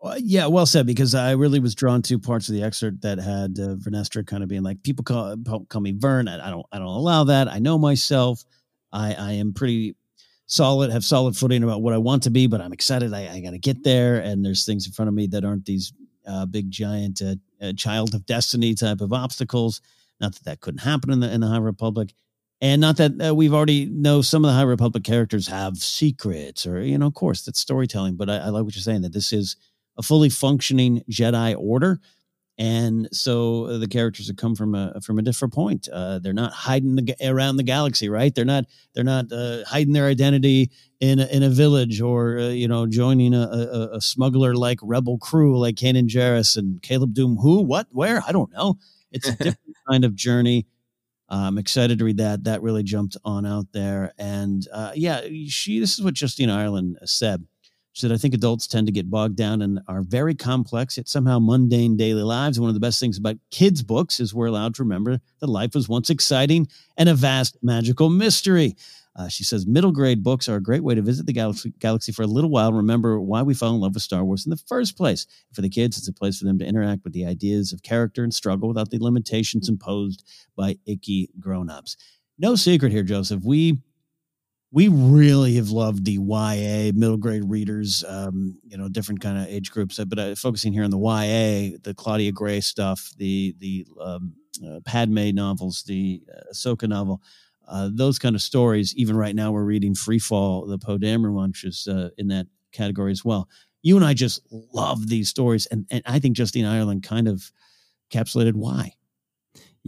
Well, yeah, well said, because I really was drawn to parts of the excerpt that had uh, Vernestra kind of being like, people call call me Vern. I, I don't I don't allow that. I know myself. I, I am pretty solid, have solid footing about what I want to be, but I'm excited. I, I got to get there. And there's things in front of me that aren't these uh, big, giant uh, uh, child of destiny type of obstacles. Not that that couldn't happen in the, in the High Republic. And not that uh, we've already know some of the High Republic characters have secrets or, you know, of course, that's storytelling. But I, I like what you're saying, that this is a fully functioning Jedi order. And so the characters that come from a from a different point, uh, they're not hiding the, around the galaxy, right? They're not they're not uh, hiding their identity in a, in a village or uh, you know joining a, a, a smuggler like rebel crew like Kanan Jarrus and Caleb Doom. Who, what, where? I don't know. It's a different kind of journey. Uh, I'm excited to read that. That really jumped on out there, and uh, yeah, she. This is what Justina Ireland said. She said, I think adults tend to get bogged down in our very complex, yet somehow mundane daily lives. One of the best things about kids' books is we're allowed to remember that life was once exciting and a vast magical mystery. Uh, she says, middle grade books are a great way to visit the galaxy, galaxy for a little while. Remember why we fell in love with Star Wars in the first place. For the kids, it's a place for them to interact with the ideas of character and struggle without the limitations imposed by icky grown-ups. No secret here, Joseph. We... We really have loved the Y A middle grade readers, um, you know, different kind of age groups. But uh, focusing here on the Y A, the Claudia Gray stuff, the the um, uh, Padme novels, the uh, Ahsoka novel, uh, those kind of stories. Even right now, we're reading Freefall, the Poe Dameron one, which is uh, in that category as well. You and I just love these stories, and and I think Justina Ireland kind of encapsulated why.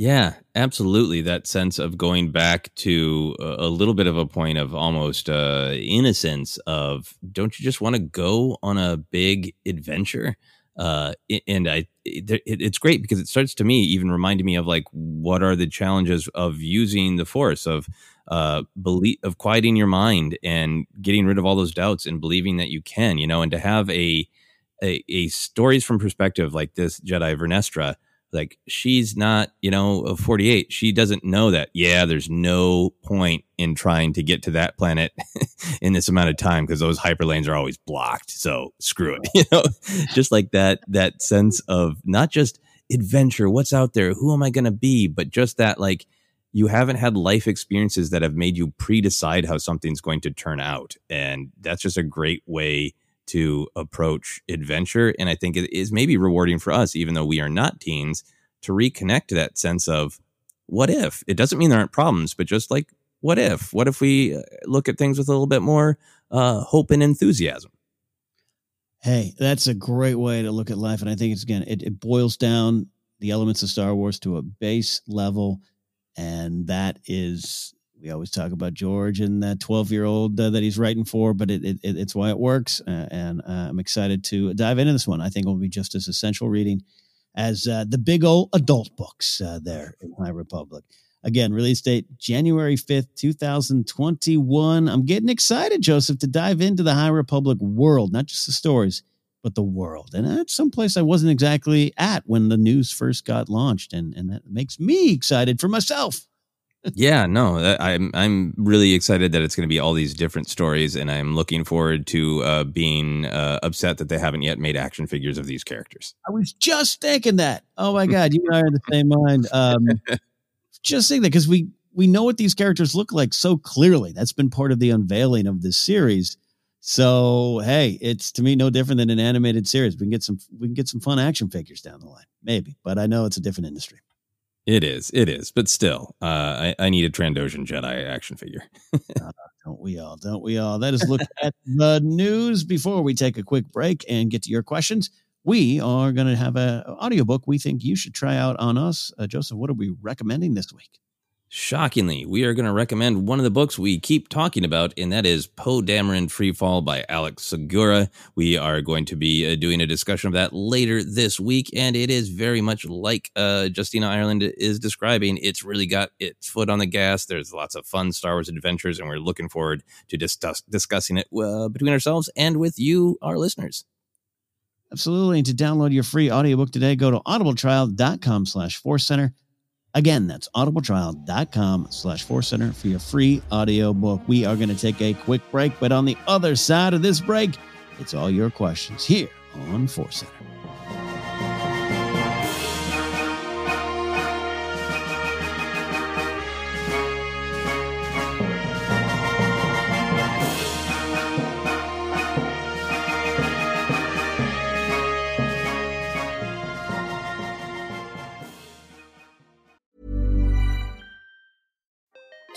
Yeah, absolutely. That sense of going back to a, a little bit of a point of almost uh, innocence of, don't you just want to go on a big adventure? Uh, and I, it, it's great because it starts to me even reminding me of like, what are the challenges of using the Force, of uh, belief, of quieting your mind and getting rid of all those doubts and believing that you can, you know, and to have a a, a stories from perspective like this Jedi Vernestra. Like, she's not, you know, forty-eight. She doesn't know that. Yeah, there's no point in trying to get to that planet in this amount of time because those hyperlanes are always blocked. So screw it. You know, just like that, that sense of not just adventure, what's out there, who am I going to be, but just that, like, you haven't had life experiences that have made you pre-decide how something's going to turn out. And that's just a great way to approach adventure. And I think it is maybe rewarding for us, even though we are not teens, to reconnect to that sense of what if. It doesn't mean there aren't problems, but just like, what if? What if we look at things with a little bit more uh, hope and enthusiasm? Hey, that's a great way to look at life. And I think it's, again, it, it boils down the elements of Star Wars to a base level. And that is, we always talk about George and that twelve-year-old uh, that he's writing for, but it, it, it's why it works, uh, and uh, I'm excited to dive into this one. I think it will be just as essential reading as uh, the big old adult books uh, there in High Republic. Again, release date January fifth, twenty twenty-one. I'm getting excited, Joseph, to dive into the High Republic world, not just the stories, but the world. And that's someplace I wasn't exactly at when the news first got launched, and, and that makes me excited for myself. Yeah, no, I'm I'm really excited that it's going to be all these different stories, and I'm looking forward to uh, being uh, upset that they haven't yet made action figures of these characters. I was just thinking that. Oh my God, you and I are in the same mind. Um, just thinking that because we we know what these characters look like so clearly. That's been part of the unveiling of this series. So hey, it's to me no different than an animated series. We can get some we can get some fun action figures down the line, maybe. But I know it's a different industry. It is, it is, but still, uh, I, I need a Trandoshan Jedi action figure. uh, don't we all, don't we all? That is look at the news before we take a quick break and get to your questions. We are going to have an audiobook we think you should try out on us. Uh, Joseph, what are we recommending this week? Shockingly, we are going to recommend one of the books we keep talking about, and that is Poe Dameron Freefall by Alex Segura. We are going to be uh, doing a discussion of that later this week, and it is very much like uh, Justina Ireland is describing. It's really got its foot on the gas. There's lots of fun Star Wars adventures, and we're looking forward to discuss, discussing it uh, between ourselves and with you, our listeners. Absolutely. And to download your free audiobook today, go to audibletrial.com slash Force Center. Again, that's audibletrial.com slash Force Center for your free audiobook. We are going to take a quick break, but on the other side of this break, it's all your questions here on Force Center.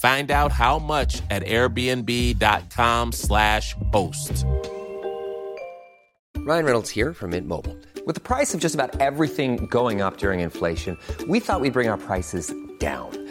Find out how much at airbnb.com slash host. Ryan Reynolds here from Mint Mobile. With the price of just about everything going up during inflation, we thought we'd bring our prices down.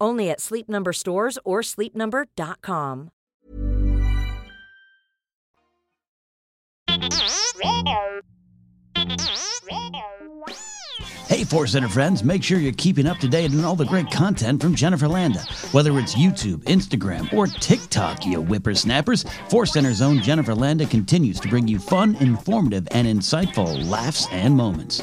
Only at Sleep Number stores or sleep number dot com. Hey, Force Center friends, make sure you're keeping up to date on all the great content from Jennifer Landa. Whether it's YouTube, Instagram, or TikTok, you whippersnappers, Force Center's own Jennifer Landa continues to bring you fun, informative, and insightful laughs and moments.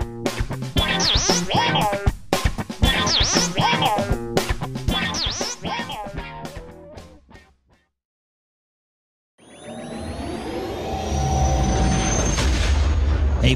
Hey,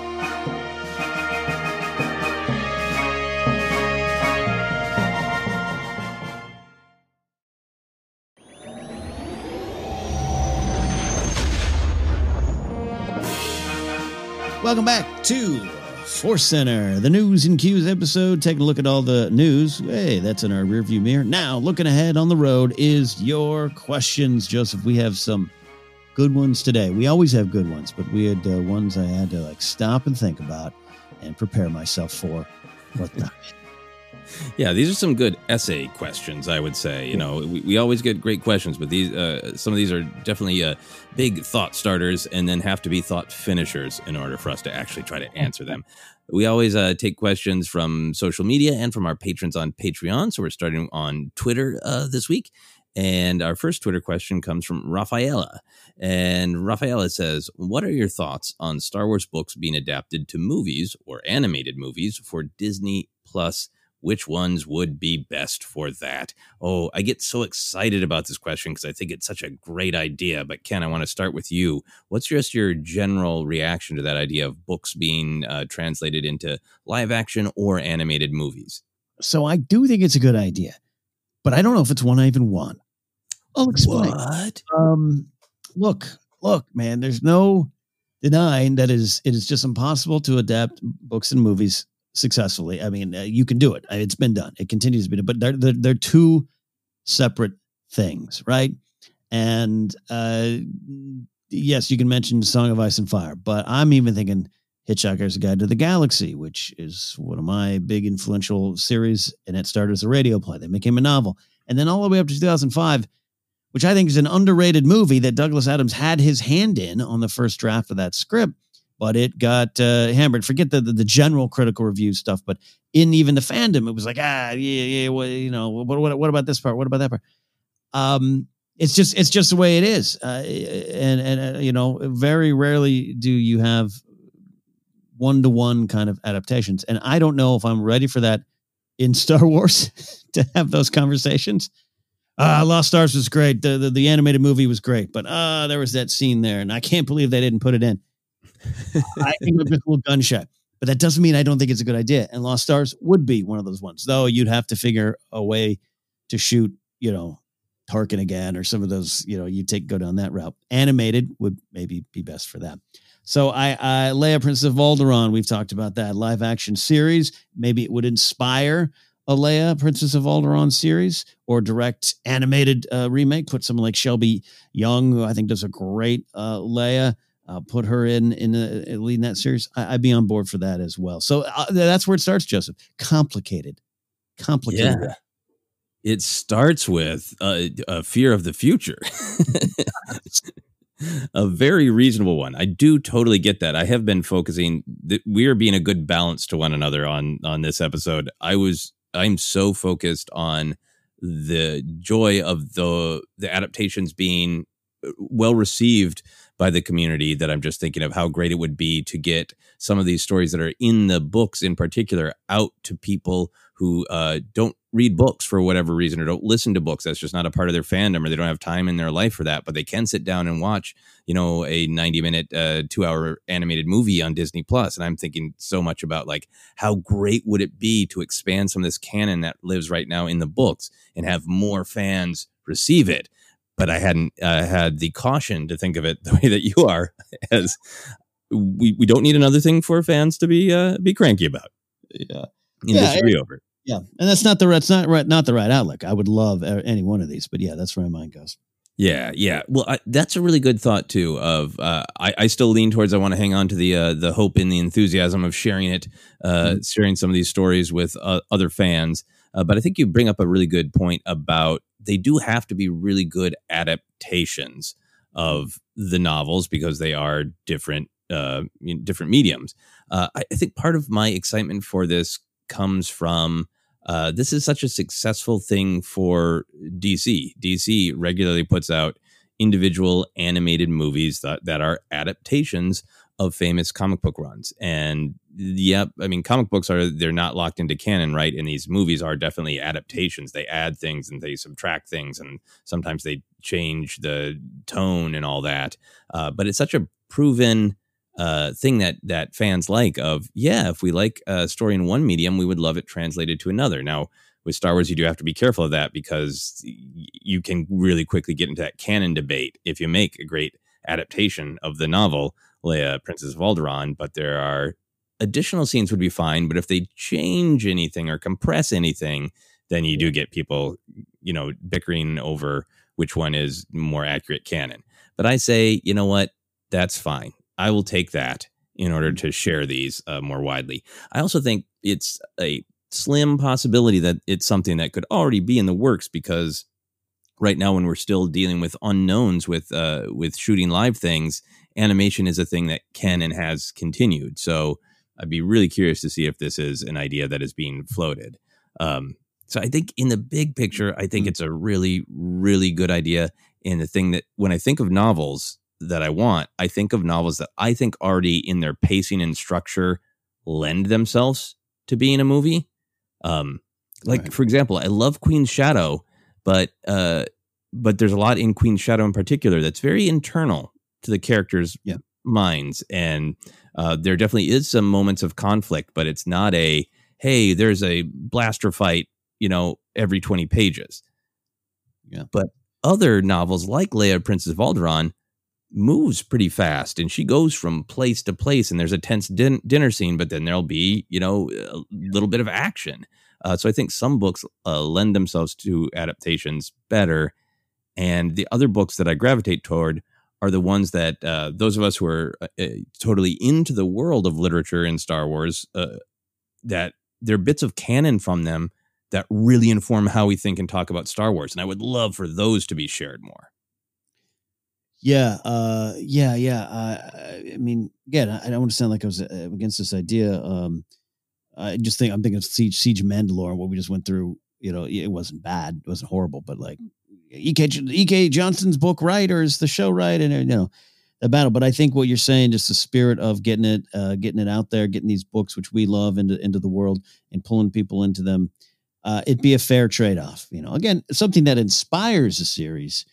Welcome back to Force Center, the News and Cues episode. Taking a look at all the news. Hey, that's in our rearview mirror. Now, looking ahead on the road is your questions, Joseph. We have some good ones today. We always have good ones, but we had uh, ones I had to like stop and think about and prepare myself for. What the? Yeah, these are some good essay questions, I would say. You know, we, we always get great questions, but these uh, some of these are definitely uh, big thought starters and then have to be thought finishers in order for us to actually try to answer them. We always uh, take questions from social media and from our patrons on Patreon. So we're starting on Twitter uh, this week. And our first Twitter question comes from Rafaela. And Rafaela says, what are your thoughts on Star Wars books being adapted to movies or animated movies for Disney Plus? Which ones would be best for that? Oh, I get so excited about this question because I think it's such a great idea. But Ken, I want to start with you. What's just your general reaction to that idea of books being uh, translated into live action or animated movies? So I do think it's a good idea, but I don't know if it's one I even want. I'll explain. What? Um, look, look, man, there's no denying that is it is just impossible to adapt books and movies successfully. I mean, uh, you can do it. It's been done. It continues to be done. But they're, they're, they're two separate things, right? And uh, yes, you can mention Song of Ice and Fire, but I'm even thinking Hitchhiker's Guide to the Galaxy, which is one of my big influential series, and it started as a radio play. Then became a novel. And then all the way up to two thousand five, which I think is an underrated movie that Douglas Adams had his hand in on the first draft of that script. But it got uh, hammered. Forget the, the the general critical review stuff, but in even the fandom, it was like, ah, yeah, yeah, well, you know, what what what about this part? What about that part? Um, it's just it's just the way it is, uh, and and uh, you know, very rarely do you have one to one kind of adaptations, and I don't know if I'm ready for that in Star Wars to have those conversations. Uh, Lost Stars was great. The, the the animated movie was great, but uh there was that scene there, and I can't believe they didn't put it in. I think I'm just a little gun shy, but that doesn't mean I don't think it's a good idea. And Lost Stars would be one of those ones, though you'd have to figure a way to shoot, you know, Tarkin again or some of those, you know, you take go down that route. Animated would maybe be best for that. So I, I Leia, Princess of Alderaan, we've talked about that live action series. Maybe it would inspire a Leia, Princess of Alderaan series or direct animated uh, remake. Put someone like Shelby Young, who I think does a great uh, Leia. Uh, put her in in uh, leading that series. I, I'd be on board for that as well. So uh, that's where it starts, Joseph. Complicated, complicated. Yeah. It starts with uh, a fear of the future. A very reasonable one. I do totally get that. I have been focusing. Th- we are being a good balance to one another on on this episode. I was. I'm so focused on the joy of the the adaptations being well received by the community that I'm just thinking of how great it would be to get some of these stories that are in the books in particular out to people who uh, don't read books for whatever reason or don't listen to books. That's just not a part of their fandom or they don't have time in their life for that, but they can sit down and watch, you know, a ninety minute, uh, two hour animated movie on Disney Plus. And I'm thinking so much about like, how great would it be to expand some of this canon that lives right now in the books and have more fans receive it. But I hadn't uh, had the caution to think of it the way that you are, as we, we don't need another thing for fans to be uh, be cranky about. Yeah, in yeah, this reover. Yeah, and that's not the that's not right not the right outlook. I would love any one of these, but yeah, that's where my mind goes. Yeah, yeah. Well, I, that's a really good thought too. Of uh, I, I still lean towards I want to hang on to the uh, the hope and the enthusiasm of sharing it, uh, mm-hmm. sharing some of these stories with uh, other fans. Uh, but I think you bring up a really good point about they do have to be really good adaptations of the novels because they are different, uh, different mediums. Uh, I, I think part of my excitement for this comes from. Uh, this is such a successful thing for D C. D C regularly puts out individual animated movies that, that are adaptations of famous comic book runs. And yep, I mean, comic books are, they're not locked into canon, right? And these movies are definitely adaptations. They add things and they subtract things. And sometimes they change the tone and all that. Uh, but it's such a proven uh, thing that, that fans like of, yeah, if we like a story in one medium, we would love it translated to another. Now, with Star Wars, you do have to be careful of that because you can really quickly get into that canon debate if you make a great adaptation of the novel, Leia, Princess of Alderaan, but there are additional scenes would be fine. But if they change anything or compress anything, then you do get people, you know, bickering over which one is more accurate canon. But I say, you know what? That's fine. I will take that in order to share these uh, more widely. I also think it's a slim possibility that it's something that could already be in the works, because right now, when we're still dealing with unknowns with uh, with shooting live things, animation is a thing that can and has continued. So I'd be really curious to see if this is an idea that is being floated. Um, so I think in the big picture, I think it's a really, really good idea. And the thing that when I think of novels that I want, I think of novels that I think already in their pacing and structure lend themselves to being a movie. Um, like, right. For example, I love Queen's Shadow, but uh, but there's a lot in Queen's Shadow in particular that's very internal to the characters' yeah. minds. And uh, there definitely is some moments of conflict, but it's not a, hey, there's a blaster fight, you know, every twenty pages. Yeah. But other novels like Leia, Princess of Alderaan, moves pretty fast, and she goes from place to place, and there's a tense din- dinner scene, but then there'll be, you know, a little bit of action. Uh, so I think some books uh, lend themselves to adaptations better. And the other books that I gravitate toward are the ones that uh, those of us who are uh, totally into the world of literature in Star Wars, uh, that there are bits of canon from them that really inform how we think and talk about Star Wars. And I would love for those to be shared more. Yeah, uh, yeah, yeah. Uh, I mean, again, I don't want to sound like I was against this idea. Um, I just think I'm thinking of Siege, Siege Mandalore, what we just went through. You know, it wasn't bad, it wasn't horrible, but like E K E K Johnson's book, right, or is the show right, and you know the battle. But I think what you're saying, just the spirit of getting it, uh, getting it out there, getting these books which we love into into the world and pulling people into them. Uh, it'd be a fair trade off. You know, again, something that inspires a series.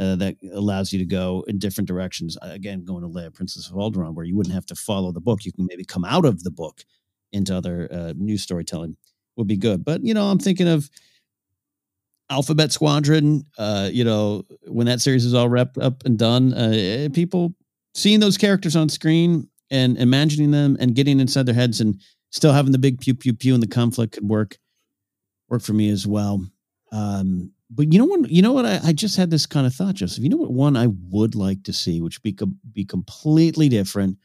Uh, that allows you to go in different directions. Again, going to Leia, Princess of Alderaan, where you wouldn't have to follow the book. You can maybe come out of the book into other uh, new storytelling would be good. But, you know, I'm thinking of Alphabet Squadron, uh, you know, when that series is all wrapped up and done, uh, people seeing those characters on screen and imagining them and getting inside their heads and still having the big pew, pew, pew and the conflict could work, work for me as well. Um, But you know what? You know what? I, I just had this kind of thought, Joseph. You know what? One I would like to see, which be com- be completely different,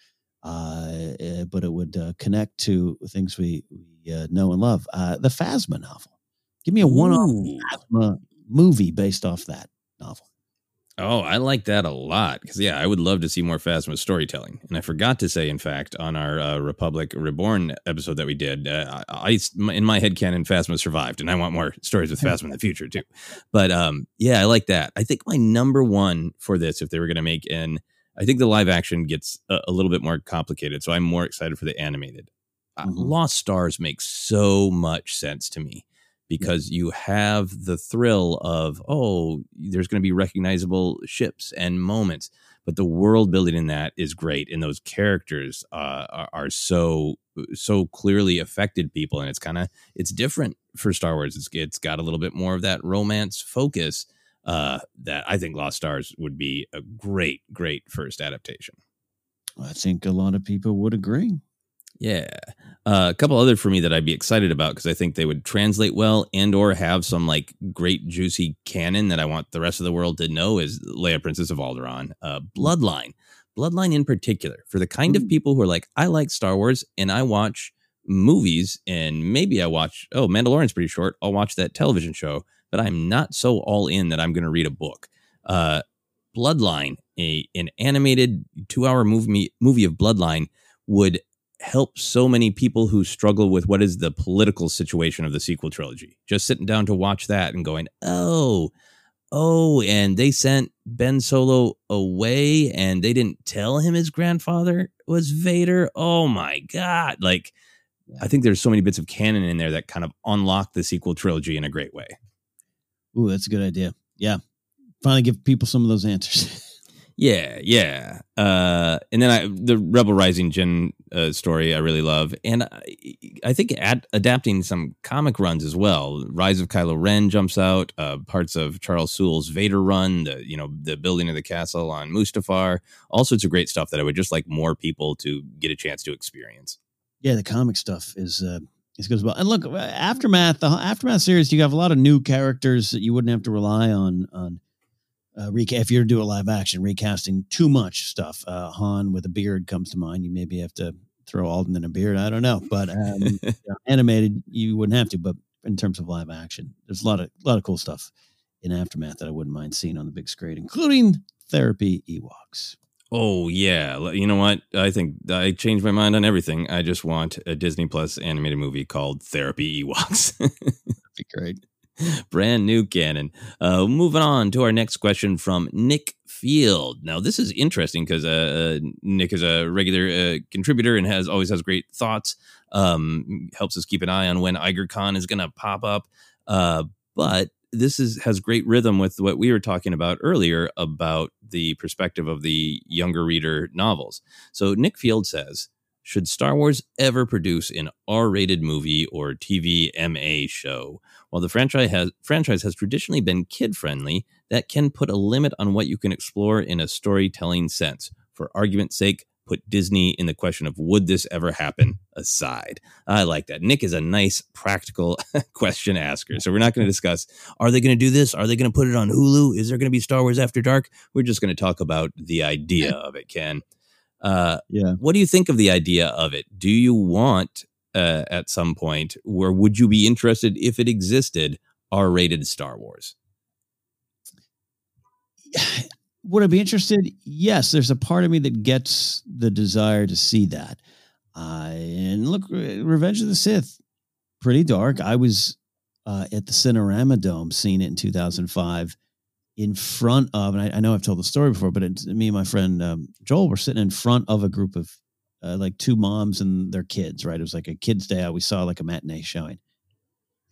uh, uh, but it would uh, connect to things we we uh, know and love. Uh, the Phasma novel. Give me a one-off Ooh. Phasma movie based off that novel. Oh, I like that a lot because yeah, I would love to see more Phasma storytelling. And I forgot to say, in fact, on our uh, Republic Reborn episode that we did, uh, I in my headcanon Phasma survived, and I want more stories with Phasma in the future too. But um, yeah, I like that. I think my number one for this, if they were going to make an, I think the live action gets a, a little bit more complicated, so I'm more excited for the animated. Mm-hmm. Uh, Lost Stars makes so much sense to me. Because you have the thrill of, oh, there's going to be recognizable ships and moments. But the world building in that is great. And those characters uh, are, are so, so clearly affected people. And it's kind of, it's different for Star Wars. It's, it's got a little bit more of that romance focus uh, that I think Lost Stars would be a great, great first adaptation. I think a lot of people would agree. Yeah, uh, a couple other for me that I'd be excited about because I think they would translate well and or have some like great juicy canon that I want the rest of the world to know is Leia, Princess of Alderaan, uh, Bloodline, Bloodline in particular for the kind of people who are like, I like Star Wars and I watch movies and maybe I watch. Oh, Mandalorian's pretty short. I'll watch that television show, but I'm not so all in that I'm going to read a book. Uh, Bloodline, a, an animated two hour movie movie of Bloodline would help so many people who struggle with what is the political situation of the sequel trilogy. Just sitting down to watch that and going, oh, oh, and they sent Ben Solo away and they didn't tell him his grandfather was Vader. Oh, my God. Like, yeah. I think there's so many bits of canon in there that kind of unlock the sequel trilogy in a great way. Ooh, that's a good idea. Yeah. Finally give people some of those answers. Yeah, yeah. Uh, and then I, the Rebel Rising Jin uh, story I really love. And I, I think ad, adapting some comic runs as well. Rise of Kylo Ren jumps out. Uh, parts of Charles Soule's Vader run, the, you know, the building of the castle on Mustafar. All sorts of great stuff that I would just like more people to get a chance to experience. Yeah, the comic stuff is, uh, is good as well. And look, Aftermath, the Aftermath series, you have a lot of new characters that you wouldn't have to rely on on. Uh, if you're to do a live action, recasting too much stuff. Uh, Han with a beard comes to mind. You maybe have to throw Alden in a beard. I don't know. But um, you know, animated, you wouldn't have to. But in terms of live action, there's a lot of lot of cool stuff in Aftermath that I wouldn't mind seeing on the big screen, including Therapy Ewoks. Oh, yeah. You know what? I think I changed my mind on everything. I just want a Disney Plus animated movie called Therapy Ewoks. That'd be great. Brand new canon. Uh, moving on to our next question from Nick Field. Now, this is interesting because uh, Nick is a regular uh, contributor and has always has great thoughts. Um, helps us keep an eye on when IgerCon is going to pop up. Uh, but this is has great rhythm with what we were talking about earlier about the perspective of the younger reader novels. So Nick Field says, should Star Wars ever produce an R-rated movie or T V M A show? While the franchise has, franchise has traditionally been kid-friendly, that can put a limit on what you can explore in a storytelling sense. For argument's sake, put Disney in the question of would this ever happen aside. I like that. Nick is a nice, practical question asker. So we're not going to discuss, are they going to do this? Are they going to put it on Hulu? Is there going to be Star Wars After Dark? We're just going to talk about the idea of it, Ken. Uh, yeah. What do you think of the idea of it? Do you want, uh, at some point, or would you be interested if it existed, R-rated Star Wars? Would I be interested? Yes. There's a part of me that gets the desire to see that. Uh, and look, Revenge of the Sith, pretty dark. I was uh, at the Cinerama Dome seeing it in two thousand five. In front of, and I, I know I've told the story before, but it, me and my friend um, Joel were sitting in front of a group of uh, like two moms and their kids, right? It was like a kid's day out. We saw like a matinee showing.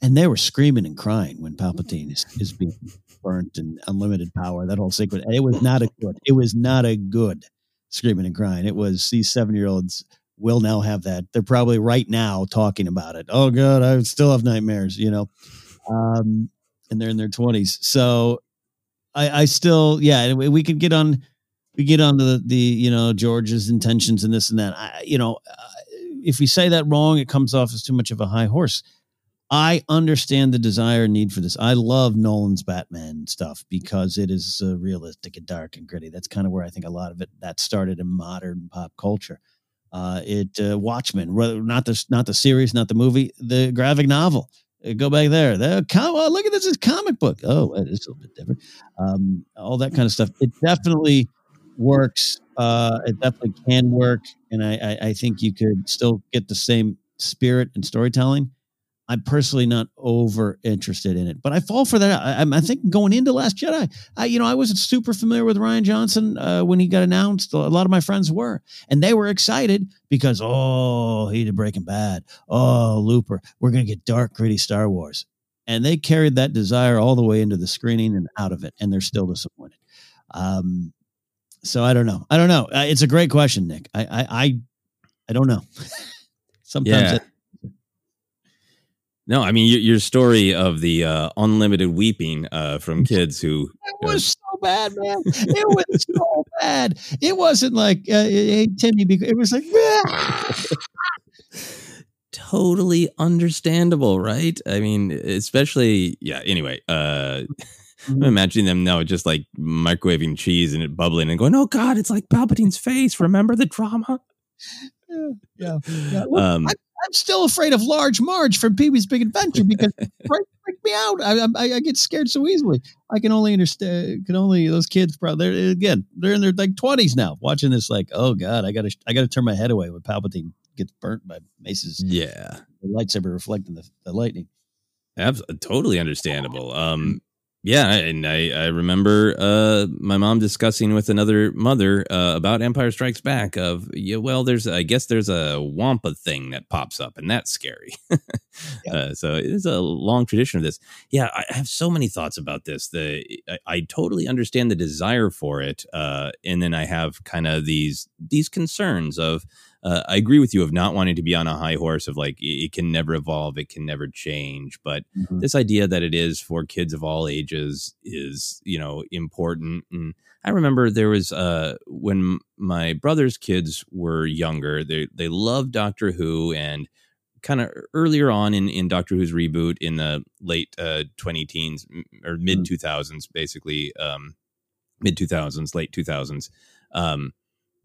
And they were screaming and crying when Palpatine is, is being burnt and unlimited power, that whole sequence. It was not a good, it was not a good screaming and crying. It was these seven-year-olds will now have that. They're probably right now talking about it. Oh, God, I still have nightmares, you know? Um, and they're in their twenties. So, I, I still, yeah, we could get on, we get on to the, the, you know, George's intentions and this and that. I, you know, uh, if we say that wrong, it comes off as too much of a high horse. I understand the desire and need for this. I love Nolan's Batman stuff because it is uh, realistic and dark and gritty. That's kind of where I think a lot of it that started in modern pop culture. Uh, it uh, Watchmen, not the, not the series, not the movie, the graphic novel. Go back there. Com- oh, look at this. It's comic book. Oh, it's a little bit different. Um, all that kind of stuff. It definitely works. Uh, it definitely can work. And I, I, I think you could still get the same spirit and storytelling. I'm personally not over interested in it, but I fall for that. I, I think going into Last Jedi, I, you know, I wasn't super familiar with Rian Johnson uh, when he got announced. A lot of my friends were, and they were excited because, oh, he did Breaking Bad. Oh, Looper. We're going to get dark, gritty Star Wars. And they carried that desire all the way into the screening and out of it. And they're still disappointed. Um, so I don't know. I don't know. Uh, it's a great question, Nick. I, I, I, I don't know. Sometimes yeah. it, No, I mean, your, your story of the uh, unlimited weeping uh, from kids who... It was so bad, man. It was so bad. It wasn't like, uh, hey, Timmy, it was like... Totally understandable, right? I mean, especially... Yeah, anyway, uh, I'm imagining them now just like microwaving cheese and it bubbling and going, oh, God, it's like Palpatine's face. Remember the drama? Yeah, yeah. yeah. Well, um, I- I'm still afraid of Large Marge from Pee-wee's Big Adventure because it freaked me out. I, I I get scared so easily. I can only understand. Can only those kids probably again. They're in their like twenties now, watching this. Like, oh God, I gotta I gotta turn my head away when Palpatine gets burnt by Mace's yeah the lightsaber reflecting the, the lightning. Absolutely, totally understandable. Um, yeah, and I, I remember uh, my mom discussing with another mother uh, about Empire Strikes Back. Of yeah, well, there's I guess there's a Wampa thing that pops up, and that's scary. yeah. uh, so it's a long tradition of this. Yeah, I have so many thoughts about this. The I, I totally understand the desire for it, uh, and then I have kind of these these concerns of. Uh, I agree with you of not wanting to be on a high horse of like, it, it can never evolve. It can never change. But mm-hmm. this idea that it is for kids of all ages is, you know, important. And I remember there was uh, when my brother's kids were younger, they, they loved Doctor Who, and kind of earlier on in, in Doctor Who's reboot in the late uh, twenty teens or mid two thousands, basically um, mid two thousands, late two thousands. Um,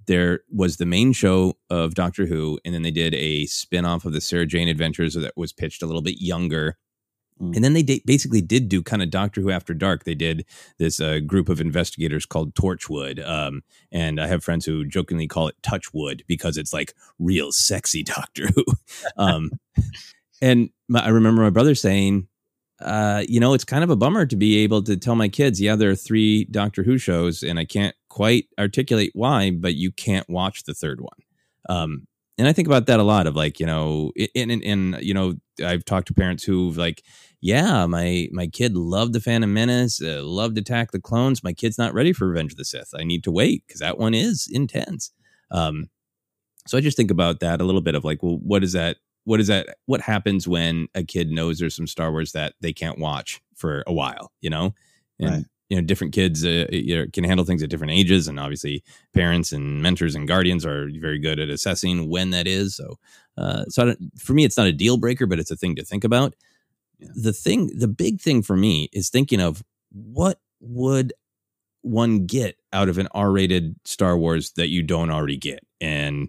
There was the main show of Doctor Who, and then they did a spin-off of the Sarah Jane Adventures that was pitched a little bit younger. Mm. And then they d- basically did do kind of Doctor Who After Dark. They did this uh, group of investigators called Torchwood. Um, and I have friends who jokingly call it Touchwood because it's like real sexy Doctor Who. um, and my, I remember my brother saying, uh, you know, it's kind of a bummer to be able to tell my kids, yeah, there are three Doctor Who shows and I can't quite articulate why, but you can't watch the third one. Um, and I think about that a lot of like, you know, and, and, and, you know, I've talked to parents who've like, yeah, my, my kid loved the Phantom Menace, uh, loved Attack the Clones. My kid's not ready for Revenge of the Sith. I need to wait because that one is intense. Um, so I just think about that a little bit of like, well, what is that? What is that? What happens when a kid knows there's some Star Wars that they can't watch for a while, you know, and, right. you know, different kids uh, you know, can handle things at different ages. And obviously parents and mentors and guardians are very good at assessing when that is. So, uh, so I don't, for me, it's not a deal breaker, but it's a thing to think about. Yeah. The thing, the big thing for me is thinking of what would one get out of an R-rated Star Wars that you don't already get. And,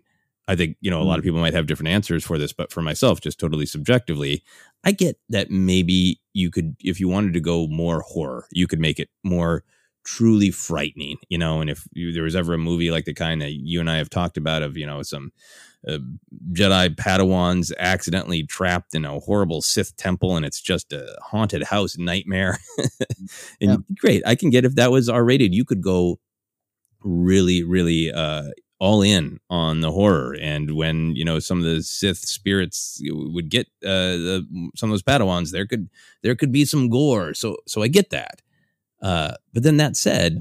I think, you know, a lot of people might have different answers for this, but for myself, just totally subjectively, I get that maybe you could, if you wanted to go more horror, you could make it more truly frightening, you know, and if you, there was ever a movie like the kind that you and I have talked about of, you know, some uh, Jedi Padawans accidentally trapped in a horrible Sith temple and it's just a haunted house nightmare. and yeah. Great. I can get if that was R-rated, you could go really, really, uh, all in on the horror. And when, you know, some of the Sith spirits would get uh, the, some of those Padawans, there could there could be some gore. So so I get that. Uh, but then that said,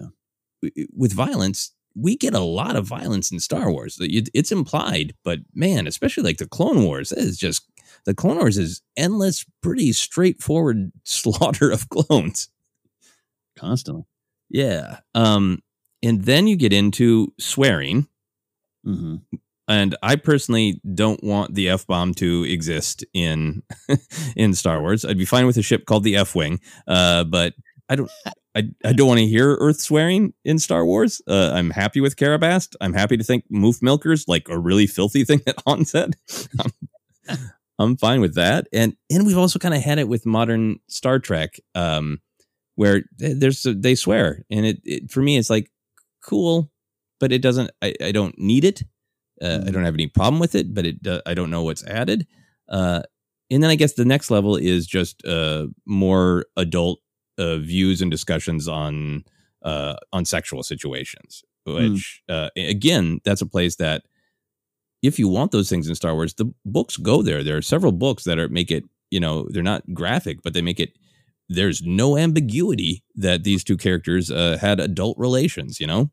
w- with violence, we get a lot of violence in Star Wars. It, it's implied. But man, especially like the Clone Wars, that is just the Clone Wars is endless, pretty straightforward slaughter of clones. Constantly. Yeah. Um, and then you get into swearing. Mm-hmm. And I personally don't want the F-bomb to exist in in Star Wars. I'd be fine with a ship called the F-Wing, uh, but I don't I, I don't want to hear Earth swearing in Star Wars. Uh, I'm happy with Carabast. I'm happy to think Moof Milker's like a really filthy thing that Han said. I'm, I'm fine with that. And and we've also kind of had it with modern Star Trek um, where there's they swear. And it, it for me, it's like, cool. But it doesn't, I, I don't need it. Uh, I don't have any problem with it, but it uh, I don't know what's added. Uh, and then I guess the next level is just uh, more adult uh, views and discussions on uh, on sexual situations, which, mm. uh, again, that's a place that if you want those things in Star Wars, the books go there. There are several books that are make it, you know, they're not graphic, but they make it, there's no ambiguity that these two characters uh, had adult relations, you know?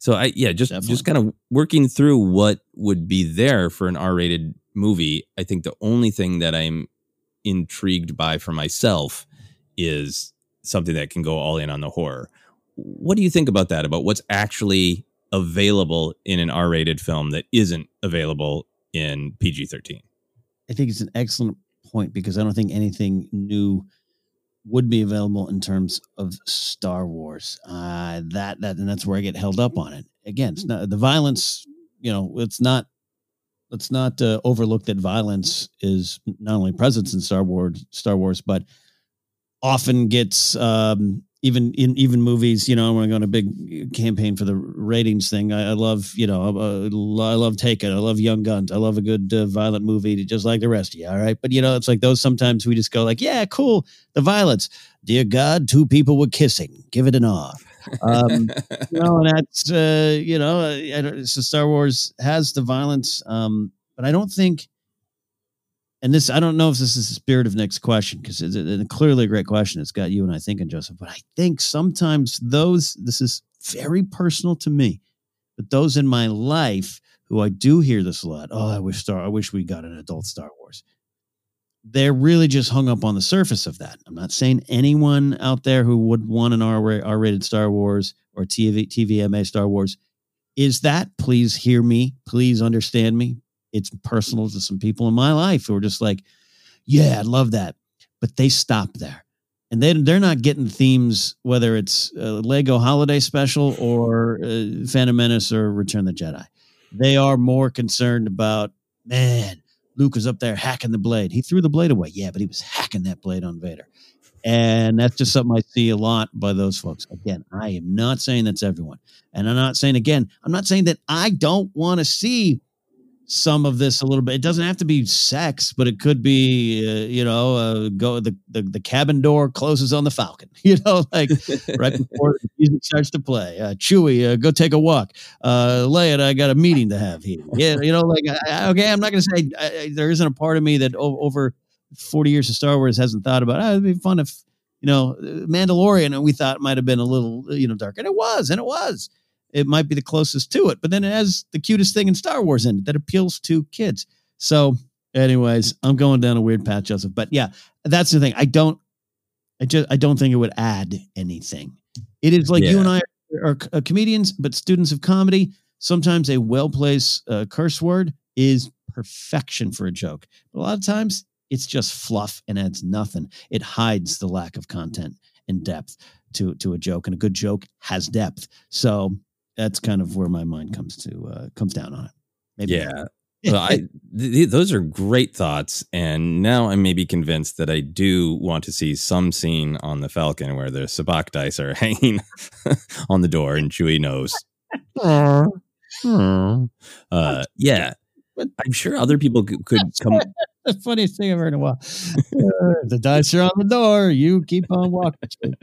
So I yeah just Definitely. just kind of working through what would be there for an R-rated movie. I think the only thing that I'm intrigued by for myself is something that can go all in on the horror. What do you think about that? About what's actually available in an R-rated film that isn't available in P G thirteen? I think it's an excellent point because I don't think anything new would be available in terms of Star Wars. Uh, that, that, and that's where I get held up on it. Again, it's not the violence, you know, it's not, let's not uh, overlook that violence is not only present in Star Wars, Star Wars, but often gets um, even in even movies, you know, when I go on a big campaign for the ratings thing, I, I love, you know, I, I love Taken. I love Young Guns. I love a good uh, violent movie, just like the rest of you. All right. But, you know, it's like those sometimes we just go like, yeah, cool. The violence. Dear God, two people were kissing. Give it an R. Um, you know, and that's, uh, you know, I don't, so Star Wars has the violence. Um, but I don't think. And this, I don't know if this is the spirit of Nick's question, because it's a, clearly a great question. It's got you and I thinking, Joseph. But I think sometimes those, this is very personal to me, but those in my life who I do hear this a lot, oh, I wish Star, I wish we got an adult Star Wars. They're really just hung up on the surface of that. I'm not saying anyone out there who would want an R- R-rated Star Wars or T V, T V M A Star Wars is that. Please hear me. Please understand me. It's personal to some people in my life who are just like, yeah, I love that. But they stop there. And they, they're not getting themes, whether it's uh, Lego Holiday Special or uh, Phantom Menace or Return of the Jedi. They are more concerned about, man, Luke was up there hacking the blade. He threw the blade away. Yeah, but he was hacking that blade on Vader. And that's just something I see a lot by those folks. Again, I am not saying that's everyone. And I'm not saying, again, I'm not saying that I don't want to see some of this a little bit. It doesn't have to be sex, but it could be, uh, you know, uh, go the, the the cabin door closes on the Falcon, you know, like right before the music starts to play. Uh, Chewie, uh, go take a walk. Uh, Leia, I got a meeting to have here. Yeah, you know, like, I, okay, I'm not going to say I, I, there isn't a part of me that o- over forty years of Star Wars hasn't thought about, oh, it'd be fun if, you know, Mandalorian, and we thought it might have been a little, you know, dark. And it was, and it was. It might be the closest to it, but then it has the cutest thing in Star Wars in it that appeals to kids. So anyways, I'm going down a weird path, Joseph, but yeah, that's the thing. I don't, I just, I don't think it would add anything. It is like yeah. you and I are, are, are comedians, but students of comedy. Sometimes a well-placed uh, curse word is perfection for a joke. But a lot of times it's just fluff and adds nothing. It hides the lack of content and depth to, to a joke, and a good joke has depth. So that's kind of where my mind comes to uh, comes down on it. Maybe. Yeah, well, I th- those are great thoughts, and now I'm maybe convinced that I do want to see some scene on the Falcon where the sabacc dice are hanging on the door and Chewie knows. uh, yeah, I'm sure other people could come. The funniest thing I've heard in a while. The dice are on the door. You keep on walking.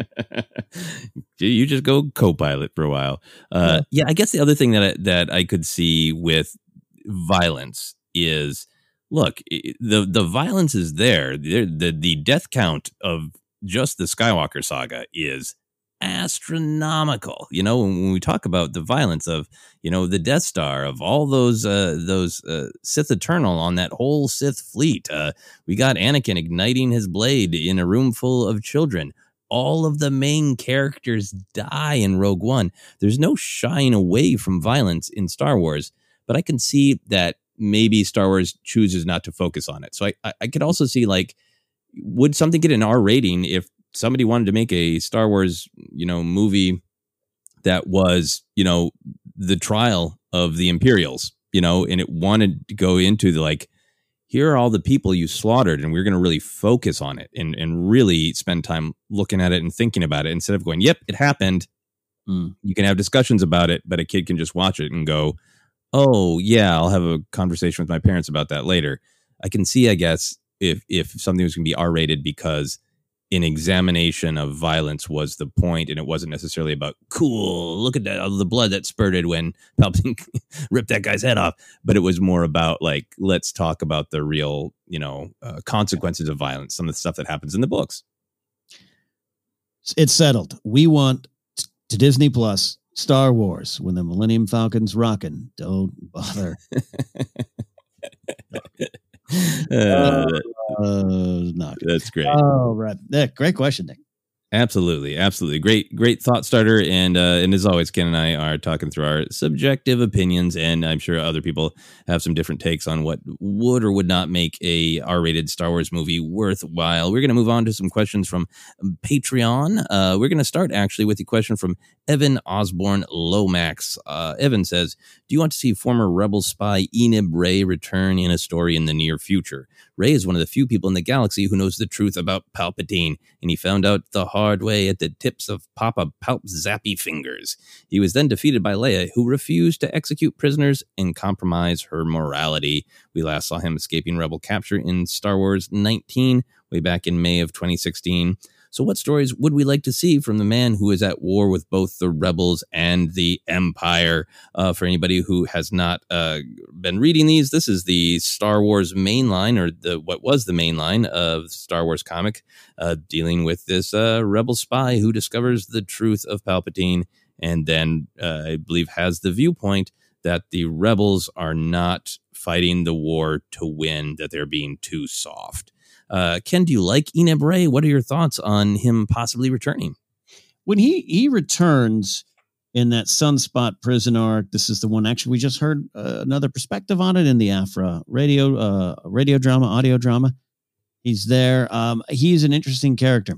You just go co-pilot for a while. Uh, yeah. yeah, I guess the other thing that I, that I could see with violence is, look, the the violence is there. The, the, the death count of just the Skywalker saga is astronomical. You know, when we talk about the violence of, you know, the Death Star, of all those uh those uh, Sith Eternal on that whole Sith fleet, uh we got Anakin igniting his blade in a room full of children. All of the main characters die in Rogue One. There's no shying away from violence in Star Wars, but I can see that maybe Star Wars chooses not to focus on it. So I I, I could also see, like, would something get an R rating if somebody wanted to make a Star Wars, you know, movie that was, you know, the trial of the Imperials, you know, and it wanted to go into the, like, here are all the people you slaughtered, and we're going to really focus on it and, and really spend time looking at it and thinking about it, instead of going, yep, it happened. Mm. You can have discussions about it, but a kid can just watch it and go, oh yeah, I'll have a conversation with my parents about that later. I can see, I guess, if, if something was going to be R rated because an examination of violence was the point, and it wasn't necessarily about, cool, look at that, all the blood that spurted when Palpatine ripped that guy's head off. But it was more about, like, let's talk about the real, you know, uh, consequences of violence, some of the stuff that happens in the books. It's settled. We want to Disney Plus Star Wars when the Millennium Falcon's rocking. Don't bother. Uh, uh, not that's great. Oh, right. Yeah, great question, Nick. Absolutely, absolutely. Great, great thought starter. And uh, and as always, Ken and I are talking through our subjective opinions, and I'm sure other people have some different takes on what would or would not make a R-rated Star Wars movie worthwhile. We're going to move on to some questions from Patreon. Uh, we're going to start actually with a question from Evan Osborne Lomax. Uh, Evan says, do you want to see former Rebel spy Enib Rey return in a story in the near future? Rey is one of the few people in the galaxy who knows the truth about Palpatine, and he found out the hard hard way at the tips of Papa Palp's zappy fingers. He was then defeated by Leia, who refused to execute prisoners and compromise her morality. We last saw him escaping rebel capture in Star Wars nineteen, way back in May of twenty sixteen. So what stories would we like to see from the man who is at war with both the rebels and the Empire? Uh, for anybody who has not uh, been reading these, this is the Star Wars mainline, or the what was the mainline of Star Wars comic, uh, dealing with this uh, rebel spy who discovers the truth of Palpatine and then, uh, I believe, has the viewpoint that the rebels are not fighting the war to win, that they're being too soft. Uh, Ken, do you like Eneb Rey? What are your thoughts on him possibly returning? When he, he returns in that Sunspot prison arc, this is the one, actually, we just heard uh, another perspective on it in the Afra radio, uh, radio drama, audio drama. He's there. Um, he's an interesting character.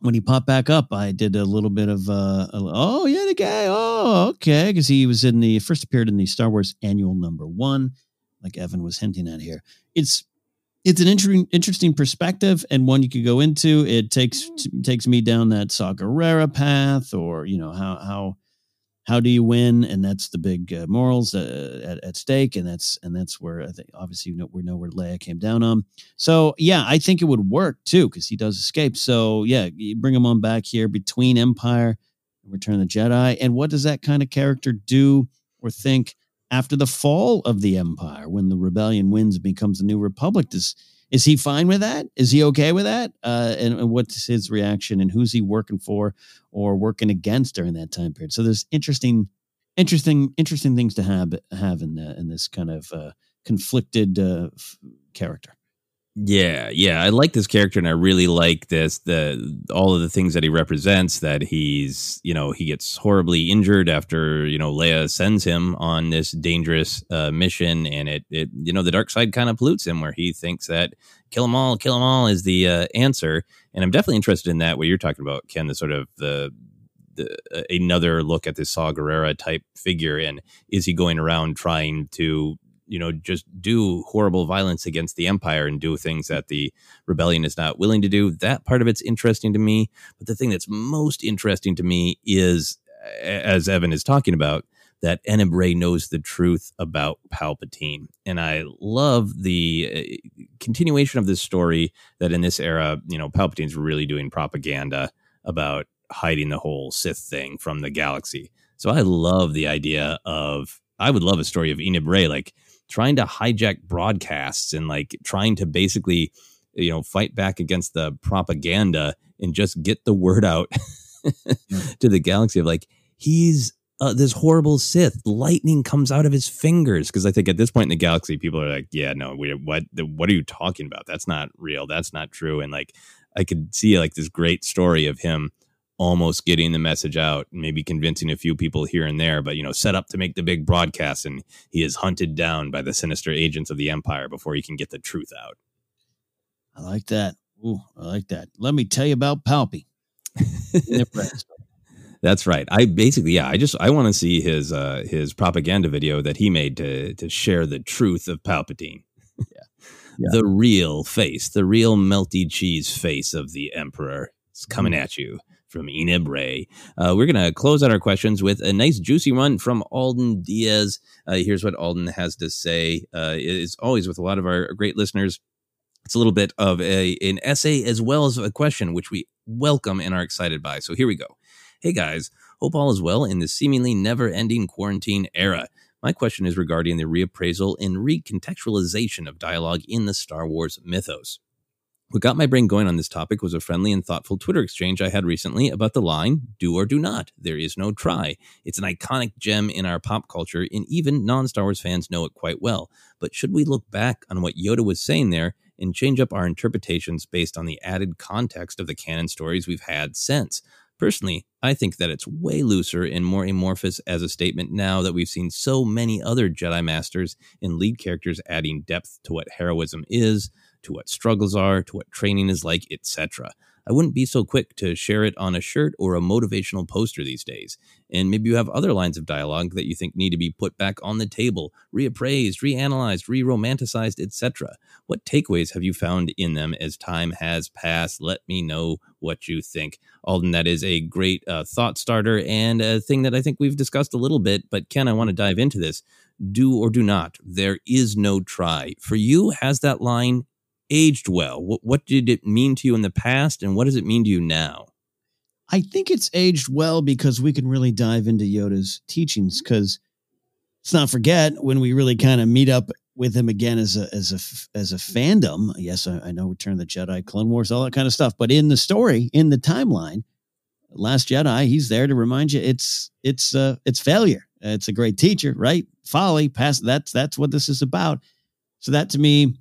When he popped back up, I did a little bit of, uh, a, oh, yeah, the guy. Oh, okay. Because he was in the first appeared in the Star Wars Annual Number One, like Evan was hinting at here. It's, It's an inter- interesting perspective and one you could go into. It takes t- takes me down that Saw Gerrera path, or, you know, how how how do you win? And that's the big uh, morals uh, at, at stake. And that's and that's where I think obviously you know, we know where Leia came down on. So, yeah, I think it would work, too, because he does escape. So, yeah, you bring him on back here between Empire and Return of the Jedi. And what does that kind of character do or think after the fall of the Empire, when the rebellion wins, becomes the New Republic? Does, is he fine with that? Is he okay with that? Uh, and, and what's his reaction, and who's he working for or working against during that time period? So there's interesting, interesting, interesting things to have, have in the, in this kind of uh, conflicted uh, f- character. Yeah, yeah, I like this character, and I really like this the all of the things that he represents. That he's, you know, he gets horribly injured after, you know, Leia sends him on this dangerous uh, mission, and it, it, you know, the dark side kind of pollutes him, where he thinks that kill them all, kill them all is the uh, answer. And I'm definitely interested in that, what you're talking about, Ken, the sort of the. The, uh, another look at this Saw Gerrera type figure, and is he going around trying to, you know, just do horrible violence against the Empire and do things that the rebellion is not willing to do? That part of it's interesting to me. But the thing that's most interesting to me is, as Evan is talking about, that Eneb Rey knows the truth about Palpatine. And I love the continuation of this story, that in this era, you know, Palpatine's really doing propaganda about hiding the whole Sith thing from the galaxy. So I love the idea of, I would love a story of Eneb Rey, like, trying to hijack broadcasts and like trying to basically, you know, fight back against the propaganda and just get the word out to the galaxy of like, he's uh, this horrible Sith, lightning comes out of his fingers. Cause I think at this point in the galaxy, people are like, yeah, no, we, what, what are you talking about? That's not real. That's not true. And like, I could see like this great story of him almost getting the message out, maybe convincing a few people here and there, but, you know, set up to make the big broadcast, and he is hunted down by the sinister agents of the Empire before he can get the truth out. I like that. Ooh, I like that. Let me tell you about Palpy. That's right. I basically, yeah, I just, I want to see his, uh, his propaganda video that he made to, to share the truth of Palpatine. Yeah. Yeah. The real face, the real melty cheese face of the Emperor is coming mm. at you. From Eneb Rey. Uh, we're going to close out our questions with a nice juicy one from Alden Diaz. Uh, here's what Alden has to say. Uh, it's always with a lot of our great listeners. It's a little bit of a, an essay as well as a question, which we welcome and are excited by. So here we go. Hey guys, hope all is well in this seemingly never-ending quarantine era. My question is regarding the reappraisal and recontextualization of dialogue in the Star Wars mythos. What got my brain going on this topic was a friendly and thoughtful Twitter exchange I had recently about the line, do or do not, there is no try. It's an iconic gem in our pop culture, and even non-Star Wars fans know it quite well. But should we look back on what Yoda was saying there and change up our interpretations based on the added context of the canon stories we've had since? Personally, I think that it's way looser and more amorphous as a statement now that we've seen so many other Jedi Masters and lead characters adding depth to what heroism is, to what struggles are, to what training is like, et cetera. I wouldn't be so quick to share it on a shirt or a motivational poster these days. And maybe you have other lines of dialogue that you think need to be put back on the table, reappraised, reanalyzed, re-romanticized, et cetera. What takeaways have you found in them as time has passed? Let me know what you think. Alden, that is a great uh, thought starter and a thing that I think we've discussed a little bit. But Ken, I want to dive into this. Do or do not. There is no try. For you, has that line aged well? What, what did it mean to you in the past, and what does it mean to you now? I think it's aged well because we can really dive into Yoda's teachings, because let's not forget when we really kind of meet up with him again as a as a as a fandom. Yes, I, I know Return of the Jedi, Clone Wars, all that kind of stuff. But in the story, in the timeline, Last Jedi, he's there to remind you it's it's uh, it's failure. It's a great teacher, right? Folly, past that's that's what this is about. So that to me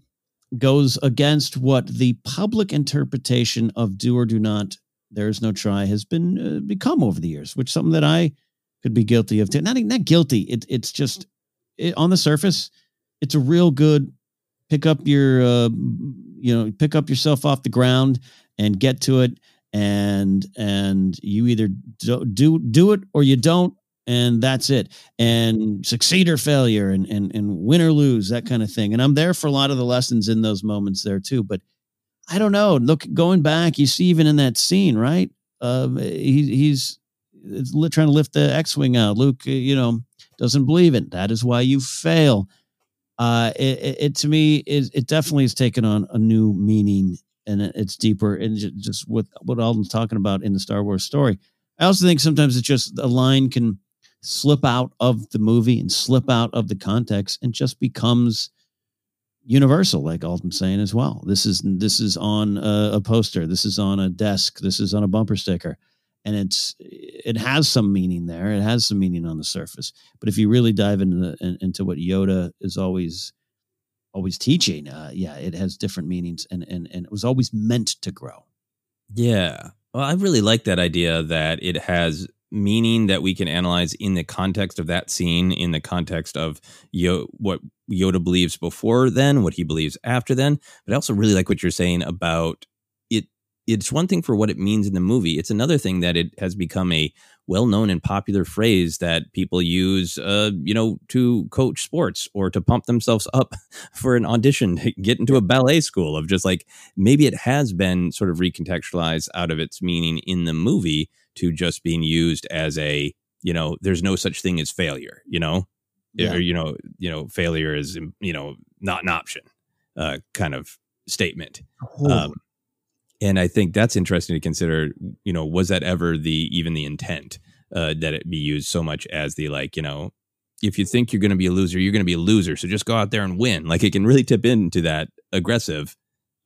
goes against what the public interpretation of do or do not, there is no try, has been uh, become over the years, which is something that I could be guilty of. Not not guilty. It, it's just it, on the surface, it's a real good pick up your uh, you know pick up yourself off the ground and get to it, and and you either do do, do it or you don't. And that's it. And succeed or failure and, and, and win or lose, that kind of thing. And I'm there for a lot of the lessons in those moments there too. But I don't know. Look, going back, you see even in that scene, right? Uh, he, he's trying to lift the X-Wing out. Luke, you know, doesn't believe it. That is why you fail. Uh, it, it, it to me, is it definitely has taken on a new meaning, and it's deeper. And just with what Alden's talking about in the Star Wars story. I also think sometimes it's just a line can slip out of the movie and slip out of the context and just becomes universal, like Alden's saying as well. This is this is on a, a poster. This is on a desk. This is on a bumper sticker. And it's it has some meaning there. It has some meaning on the surface. But if you really dive into the, into what Yoda is always always teaching, uh, yeah, it has different meanings, and, and, and it was always meant to grow. Yeah. Well, I really like that idea that it has meaning that we can analyze in the context of that scene, in the context of Yo- what Yoda believes before then, what he believes after then. But I also really like what you're saying about it. It's one thing for what it means in the movie. It's another thing that it has become a well-known and popular phrase that people use, uh, you know, to coach sports or to pump themselves up for an audition to get into a ballet school, of just like, maybe it has been sort of recontextualized out of its meaning in the movie to just being used as a, you know, there's no such thing as failure, you know, yeah. or, you know, you know, failure is, you know, not an option, uh, kind of statement. Oh. Um, and I think that's interesting to consider, you know, was that ever the, even the intent uh, that it be used so much as the, like, you know, if you think you're going to be a loser, you're going to be a loser. So just go out there and win. Like, it can really tip into that aggressive,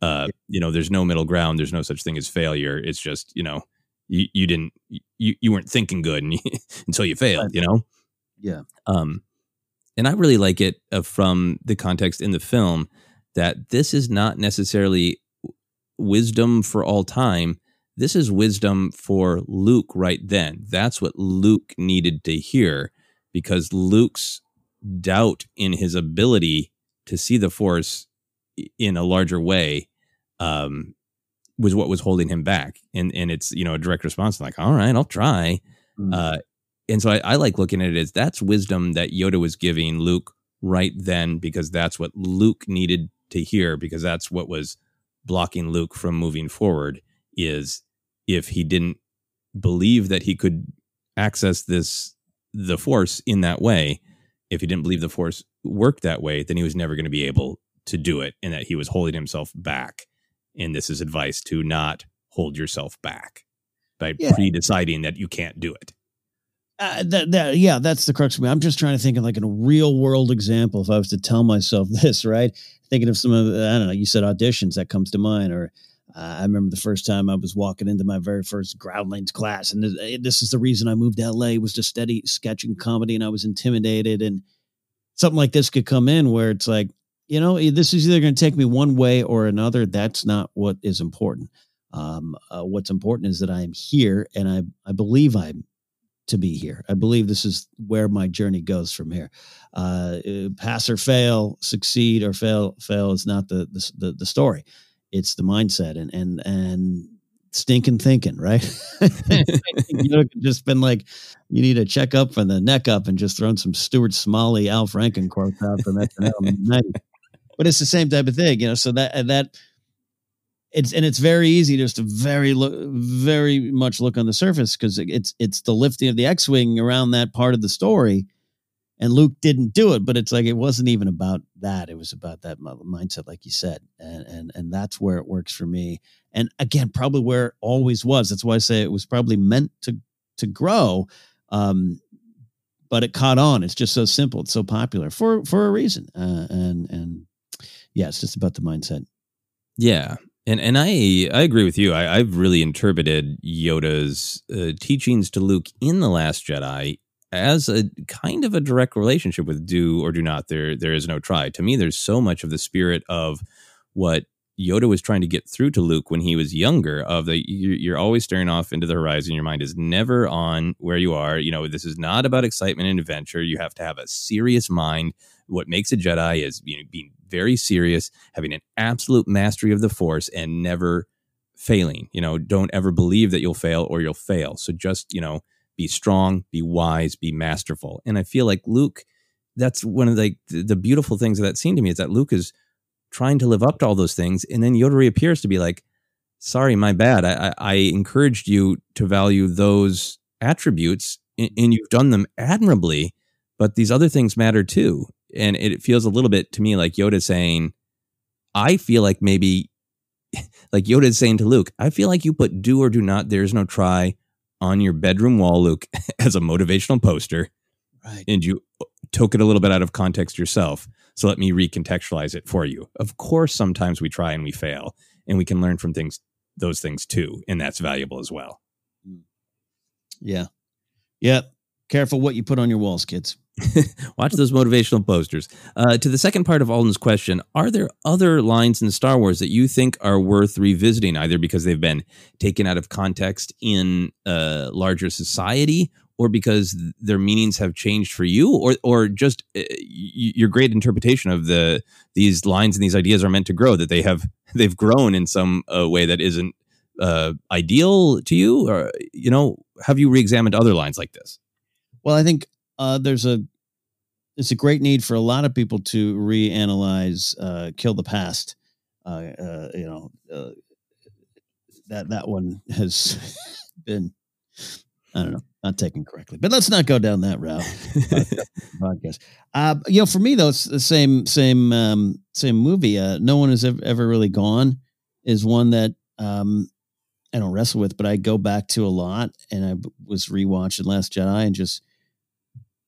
uh, you know, there's no middle ground. There's no such thing as failure. It's just, you know, You, you didn't you, you weren't thinking good and you, until you failed, you know? Yeah. Um, and I really like it uh, from the context in the film that this is not necessarily wisdom for all time. This is wisdom for Luke right then. That's what Luke needed to hear, because Luke's doubt in his ability to see the Force in a larger way um was what was holding him back. And and it's, you know, a direct response, like, all right, I'll try. Mm-hmm. Uh, and so I, I like looking at it as that's wisdom that Yoda was giving Luke right then, because that's what Luke needed to hear, because that's what was blocking Luke from moving forward, is if he didn't believe that he could access this, the Force in that way, if he didn't believe the Force worked that way, then he was never going to be able to do it, and that he was holding himself back. And this is advice to not hold yourself back by yeah. pre-deciding that you can't do it. Uh, that, that, yeah, that's the crux of me. I'm just trying to think of like a real world example. If I was to tell myself this, right? Thinking of some of, I don't know, you said auditions, that comes to mind. Or uh, I remember the first time I was walking into my very first Groundlings class. And this, this is the reason I moved to L A, was to study sketch and comedy. And I was intimidated. And something like this could come in where it's like, you know, this is either going to take me one way or another. That's not what is important. Um, uh, what's important is that I am here, and I, I believe I'm to be here. I believe this is where my journey goes from here. Uh, pass or fail, succeed or fail, fail is not the, the, the, the story. It's the mindset. And, and, and stinking thinking, right? You know, it could just been like, you need a checkup from the neck up and just thrown some Stuart Smalley, Al Franken quotes out from S N L. But it's the same type of thing, you know. So that that it's and it's very easy just to very look, very much look on the surface, because it's it's the lifting of the X-wing around that part of the story. And Luke didn't do it, but it's like, it wasn't even about that. It was about that mindset, like you said. And, and, and that's where it works for me. And again, probably where it always was. That's why I say it was probably meant to, to grow. Um, but it caught on. It's just so simple. It's so popular for, for a reason. Uh, and, and yeah, it's just about the mindset. Yeah. And, and I, I agree with you. I, I've really interpreted Yoda's uh, teachings to Luke in The Last Jedi as a kind of a direct relationship with do or do not. There, there is no try. To me, there's so much of the spirit of what Yoda was trying to get through to Luke when he was younger, of the, you're always staring off into the horizon. Your mind is never on where you are. You know, this is not about excitement and adventure. You have to have a serious mind. What makes a Jedi is, you know, being very serious, having an absolute mastery of the Force, and never failing. You know, don't ever believe that you'll fail or you'll fail. So just, you know, be strong, be wise, be masterful. And I feel like Luke, that's one of the, the beautiful things of that scene to me, is that Luke is trying to live up to all those things. And then Yoda reappears to be like, sorry, my bad. I, I encouraged you to value those attributes, and, and you've done them admirably, but these other things matter too. And it feels a little bit to me like Yoda saying, I feel like maybe, like Yoda is saying to Luke, I feel like you put do or do not, there's no try, on your bedroom wall, Luke, as a motivational poster, right? And you took it a little bit out of context yourself. So let me recontextualize it for you. Of course, sometimes we try and we fail, and we can learn from things, those things too. And that's valuable as well. Yeah. Yeah. Careful what you put on your walls, kids. Watch those motivational posters. Uh, to the second part of Alden's question, are there other lines in Star Wars that you think are worth revisiting, either because they've been taken out of context in uh, larger society, or because their meanings have changed for you, or or just uh, your great interpretation of the these lines and these ideas are meant to grow, that they have they've grown in some uh, way that isn't uh, ideal to you? Or, you know, have you reexamined other lines like this? Well, I think Uh, there's a, it's a great need for a lot of people to reanalyze, uh, kill the past. Uh, uh, you know, uh, that, that one has been, I don't know, not taken correctly, but let's not go down that route. Podcast. Uh, you know, for me though, it's the same, same, um, same movie. Uh, No One Has Ever Really Gone is one that, um, I don't wrestle with, but I go back to a lot, and I was rewatching Last Jedi and just,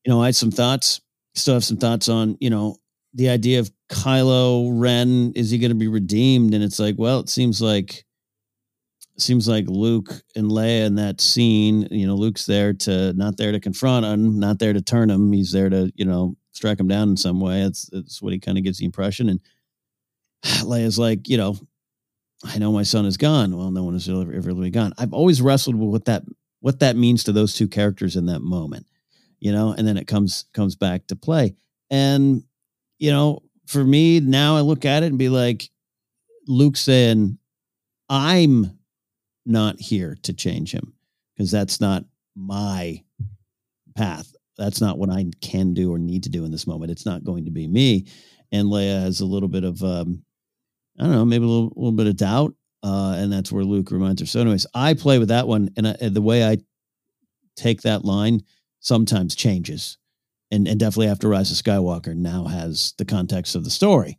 you know, I had some thoughts, still have some thoughts on, you know, the idea of Kylo Ren. Is he going to be redeemed? And it's like, well, it seems like, it seems like Luke and Leia in that scene, you know, Luke's there to, not there to confront him, not there to turn him. He's there to, you know, strike him down in some way. That's, that's what he kind of gives the impression. And Leia's like, you know, I know my son is gone. Well, no one is ever, ever really gone. I've always wrestled with what that, what that means to those two characters in that moment. You know, and then it comes comes back to play. And, you know, for me now, I look at it and be like, Luke saying, I'm not here to change him, because that's not my path. That's not what I can do or need to do in this moment. It's not going to be me. And Leia has a little bit of, um, I don't know, maybe a little, little bit of doubt. Uh, and that's where Luke reminds her. So anyways, I play with that one. And I, the way I take that line sometimes changes, and, and definitely after Rise of Skywalker now has the context of the story.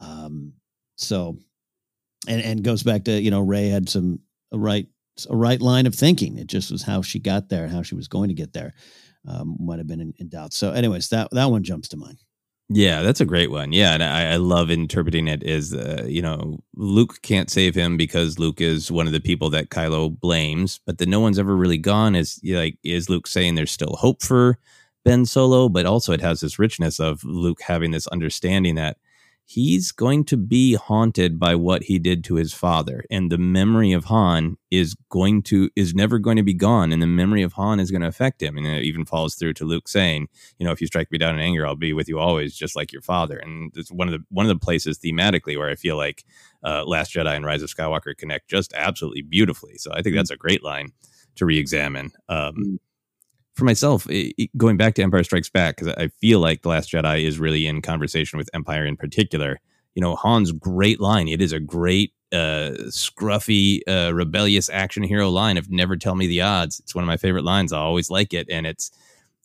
Um, so, and, and goes back to, you know, Rey had some, a right, a right line of thinking. It just was how she got there and how she was going to get there. Um, might've been in, in doubt. So anyways, that, that one jumps to mind. Yeah, that's a great one. Yeah. And I, I love interpreting it as, uh, you know, Luke can't save him because Luke is one of the people that Kylo blames, but the no one's ever really gone is, you know, like, is Luke saying there's still hope for Ben Solo, but also it has this richness of Luke having this understanding that he's going to be haunted by what he did to his father. And the memory of Han is going to is never going to be gone. And the memory of Han is going to affect him. And it even follows through to Luke saying, you know, if you strike me down in anger, I'll be with you always, just like your father. And it's one of the one of the places thematically where I feel like uh, Last Jedi and Rise of Skywalker connect just absolutely beautifully. So I think that's a great line to re-examine. Um, for myself, it, it, going back to Empire Strikes Back, because I feel like The Last Jedi is really in conversation with Empire in particular. You know, Han's great line. It is a great, uh, scruffy, uh, rebellious action hero line of never tell me the odds. It's one of my favorite lines. I always like it. And it's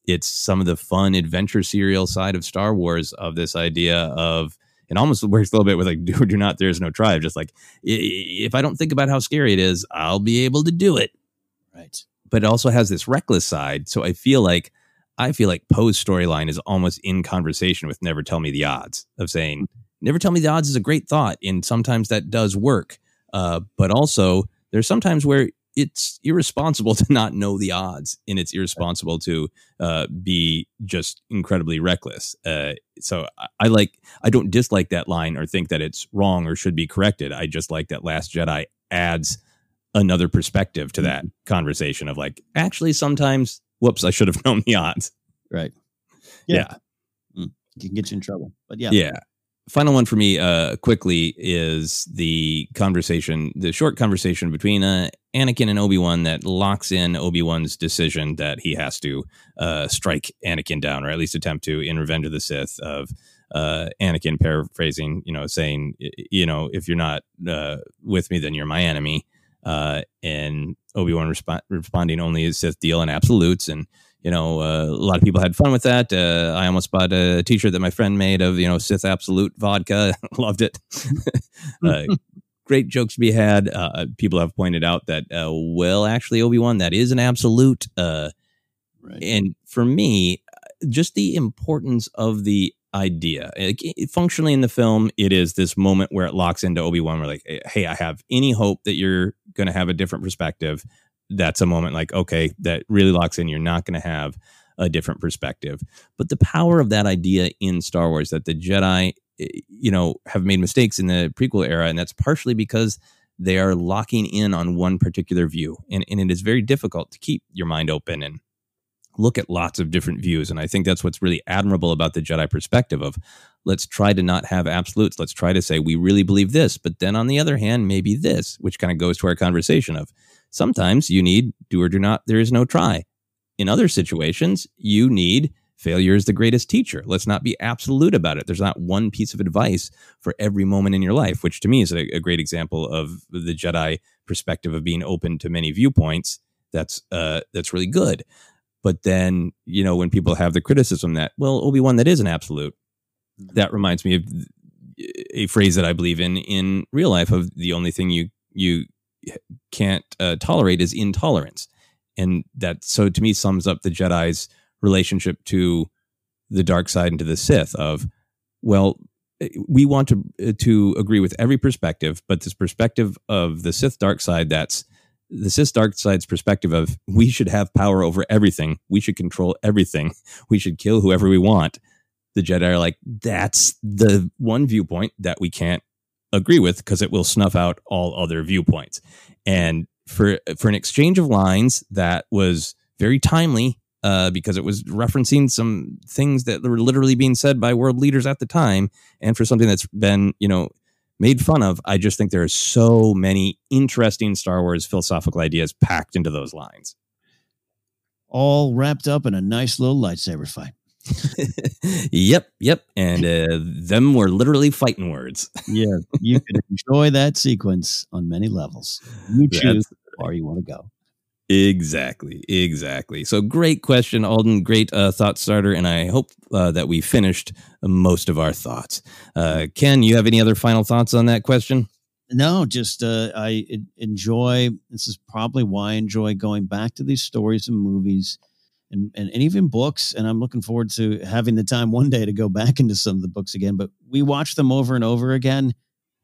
it's some of the fun adventure serial side of Star Wars, of this idea of, it almost works a little bit with like, do or do not, there's no try. Just like, if I don't think about how scary it is, I'll be able to do it. Right. But it also has this reckless side. So I feel like I feel like Poe's storyline is almost in conversation with Never Tell Me the Odds, of saying, never tell me the odds is a great thought. And sometimes that does work. Uh, but also there's sometimes where it's irresponsible to not know the odds, and it's irresponsible to uh, be just incredibly reckless. Uh, so I, I like I don't dislike that line or think that it's wrong or should be corrected. I just like that Last Jedi adds another perspective to that conversation of like, actually, sometimes, whoops, I should have known the odds. Right. Yeah. yeah. Mm. It can get you in trouble. But yeah. Yeah. Final one for me uh, quickly is the conversation, the short conversation between uh, Anakin and Obi-Wan that locks in Obi-Wan's decision that he has to uh, strike Anakin down, or at least attempt to, in Revenge of the Sith, of uh, Anakin paraphrasing, you know, saying, you know, if you're not uh, with me, then you're my enemy. Uh, and Obi-Wan resp- responding only as Sith deal and absolutes. And, you know, uh, a lot of people had fun with that. Uh, I almost bought a t-shirt that my friend made of, you know, Sith absolute vodka. Loved it. uh, great jokes to be had. Uh, people have pointed out that, uh, well, actually, Obi-Wan, that is an absolute. Uh, right. And for me, just the importance of the idea. It, it, functionally in the film, it is this moment where it locks into Obi-Wan. We're like, hey, I have any hope that you're going to have a different perspective. That's a moment like, okay, that really locks in. You're not going to have a different perspective. But the power of that idea in Star Wars, that the Jedi, you know, have made mistakes in the prequel era. And that's partially because they are locking in on one particular view. And, and it is very difficult to keep your mind open and look at lots of different views. And I think that's what's really admirable about the Jedi perspective of, let's try to not have absolutes. Let's try to say, we really believe this, but then on the other hand, maybe this, which kind of goes to our conversation of, sometimes you need do or do not, there is no try. In other situations, you need failure is the greatest teacher. Let's not be absolute about it. There's not one piece of advice for every moment in your life, which to me is a, a great example of the Jedi perspective of being open to many viewpoints. That's uh, that's really good. But then, you know, when people have the criticism that, well, Obi-Wan, that is an absolute. That reminds me of a phrase that I believe in in real life of, the only thing you you can't uh, tolerate is intolerance. And that, so to me, sums up the Jedi's relationship to the dark side and to the Sith of, well, we want to to agree with every perspective, but this perspective of the Sith dark side, that's the Sith dark side's perspective of, we should have power over everything. We should control everything. We should kill whoever we want. The Jedi are like, that's the one viewpoint that we can't agree with, because it will snuff out all other viewpoints. And for, for an exchange of lines that was very timely, uh, because it was referencing some things that were literally being said by world leaders at the time. And for something that's been, you know, made fun of, I just think there are so many interesting Star Wars philosophical ideas packed into those lines. All wrapped up in a nice little lightsaber fight. yep, yep. And uh, them were literally fighting words. Yeah, you can enjoy that sequence on many levels. You choose where you want to go. Exactly, exactly. So great question, Alden. Great uh, thought starter. And I hope uh, that we finished most of our thoughts. Uh, Ken, you have any other final thoughts on that question? No, just uh, I enjoy, this is probably why I enjoy going back to these stories and movies and, and, and even books. And I'm looking forward to having the time one day to go back into some of the books again. But we watch them over and over again.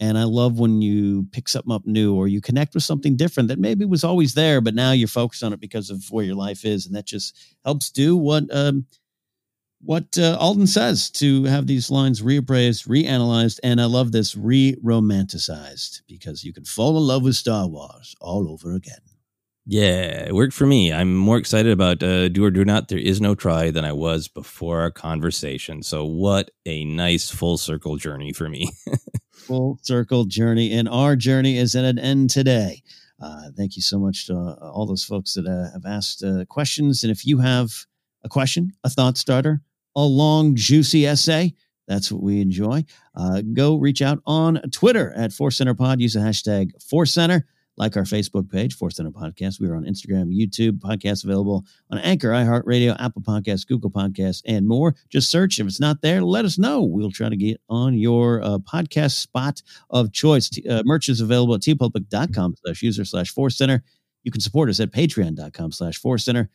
And I love when you pick something up new, or you connect with something different that maybe was always there, but now you're focused on it because of where your life is. And that just helps do what um, what uh, Alden says, to have these lines reappraised, reanalyzed, and I love this, re-romanticized, because you can fall in love with Star Wars all over again. Yeah, it worked for me. I'm more excited about uh, Do or Do Not, There Is No Try than I was before our conversation. So what a nice full circle journey for me. Full circle journey, and our journey is at an end today. Uh, thank you so much to uh, all those folks that uh, have asked uh, questions. And if you have a question, a thought starter, a long, juicy essay, that's what we enjoy. Uh, go reach out on Twitter at Force Center Pod. Use the hashtag Force Center. Like our Facebook page, Force Center Podcast. We are on Instagram, YouTube, podcasts available on Anchor, iHeartRadio, Apple Podcasts, Google Podcasts, and more. Just search. If it's not there, let us know. We'll try to get on your uh, podcast spot of choice. T- uh, merch is available at tpublic.com slash user slash Force Center. You can support us at patreon.com slash Force Center.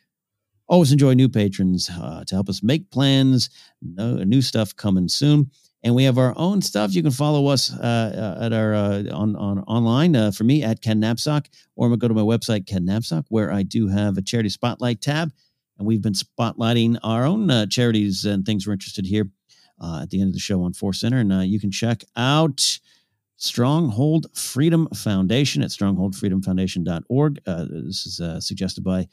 Always enjoy new patrons uh, to help us make plans. No, new stuff coming soon. And we have our own stuff. You can follow us uh, at our uh, on on online uh, for me at Ken Napsok, or I'm gonna go to my website Ken Napsok, where I do have a charity spotlight tab, and we've been spotlighting our own uh, charities and things we're interested in here uh, at the end of the show on Force Center. And uh, you can check out Stronghold Freedom Foundation at stronghold freedom foundation dot org. Uh, this is uh, suggested by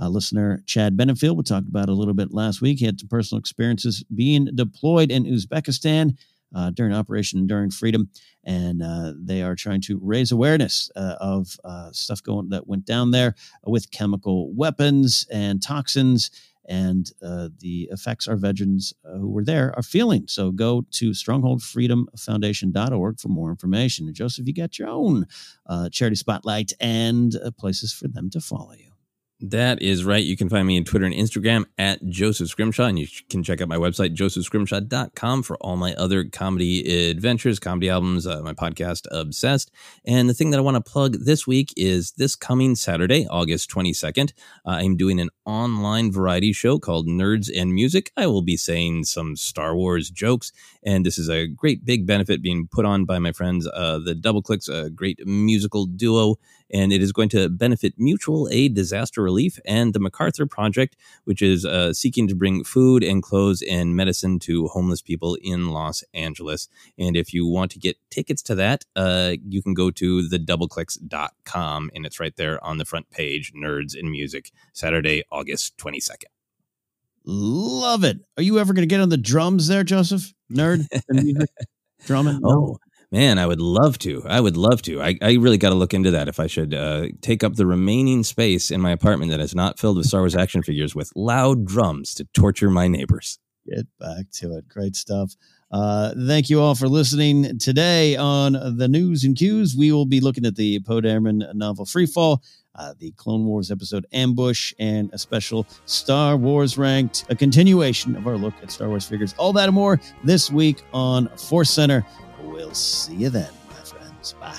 Uh, listener Chad Benenfield. We talked about it a little bit last week. He had some personal experiences being deployed in Uzbekistan uh, during Operation Enduring Freedom, and uh, they are trying to raise awareness uh, of uh, stuff going that went down there with chemical weapons and toxins, and uh, the effects our veterans uh, who were there are feeling. So go to stronghold freedom foundation dot org for more information. And Joseph, you got your own uh, charity spotlight and uh, places for them to follow you. That is right. You can find me on Twitter and Instagram at Joseph Scrimshaw, and you can check out my website, joseph scrimshaw dot com, for all my other comedy adventures, comedy albums, uh, my podcast, Obsessed. And the thing that I want to plug this week is this coming Saturday, August twenty-second, uh, I'm doing an online variety show called Nerds and Music. I will be saying some Star Wars jokes, and this is a great big benefit being put on by my friends, uh, the Double Clicks, a great musical duo, and it is going to benefit Mutual Aid Disaster Relief and the MacArthur Project, which is uh, seeking to bring food and clothes and medicine to homeless people in Los Angeles. And if you want to get tickets to that, uh, you can go to the double clicks dot com, and it's right there on the front page, Nerds and Music, Saturday, August twenty-second. Love it. Are you ever going to get on the drums there, Joseph? Nerd and music? Drumming? No. Oh. Man, I would love to. I would love to. I, I really got to look into that, if I should uh, take up the remaining space in my apartment that is not filled with Star Wars action figures with loud drums to torture my neighbors. Get back to it. Great stuff. Uh, thank you all for listening today on the News and Cues. We will be looking at the Poe Dameron novel Freefall, uh, the Clone Wars episode Ambush, and a special Star Wars Ranked, a continuation of our look at Star Wars figures. All that and more this week on Force Center. We'll see you then, my friends. Bye.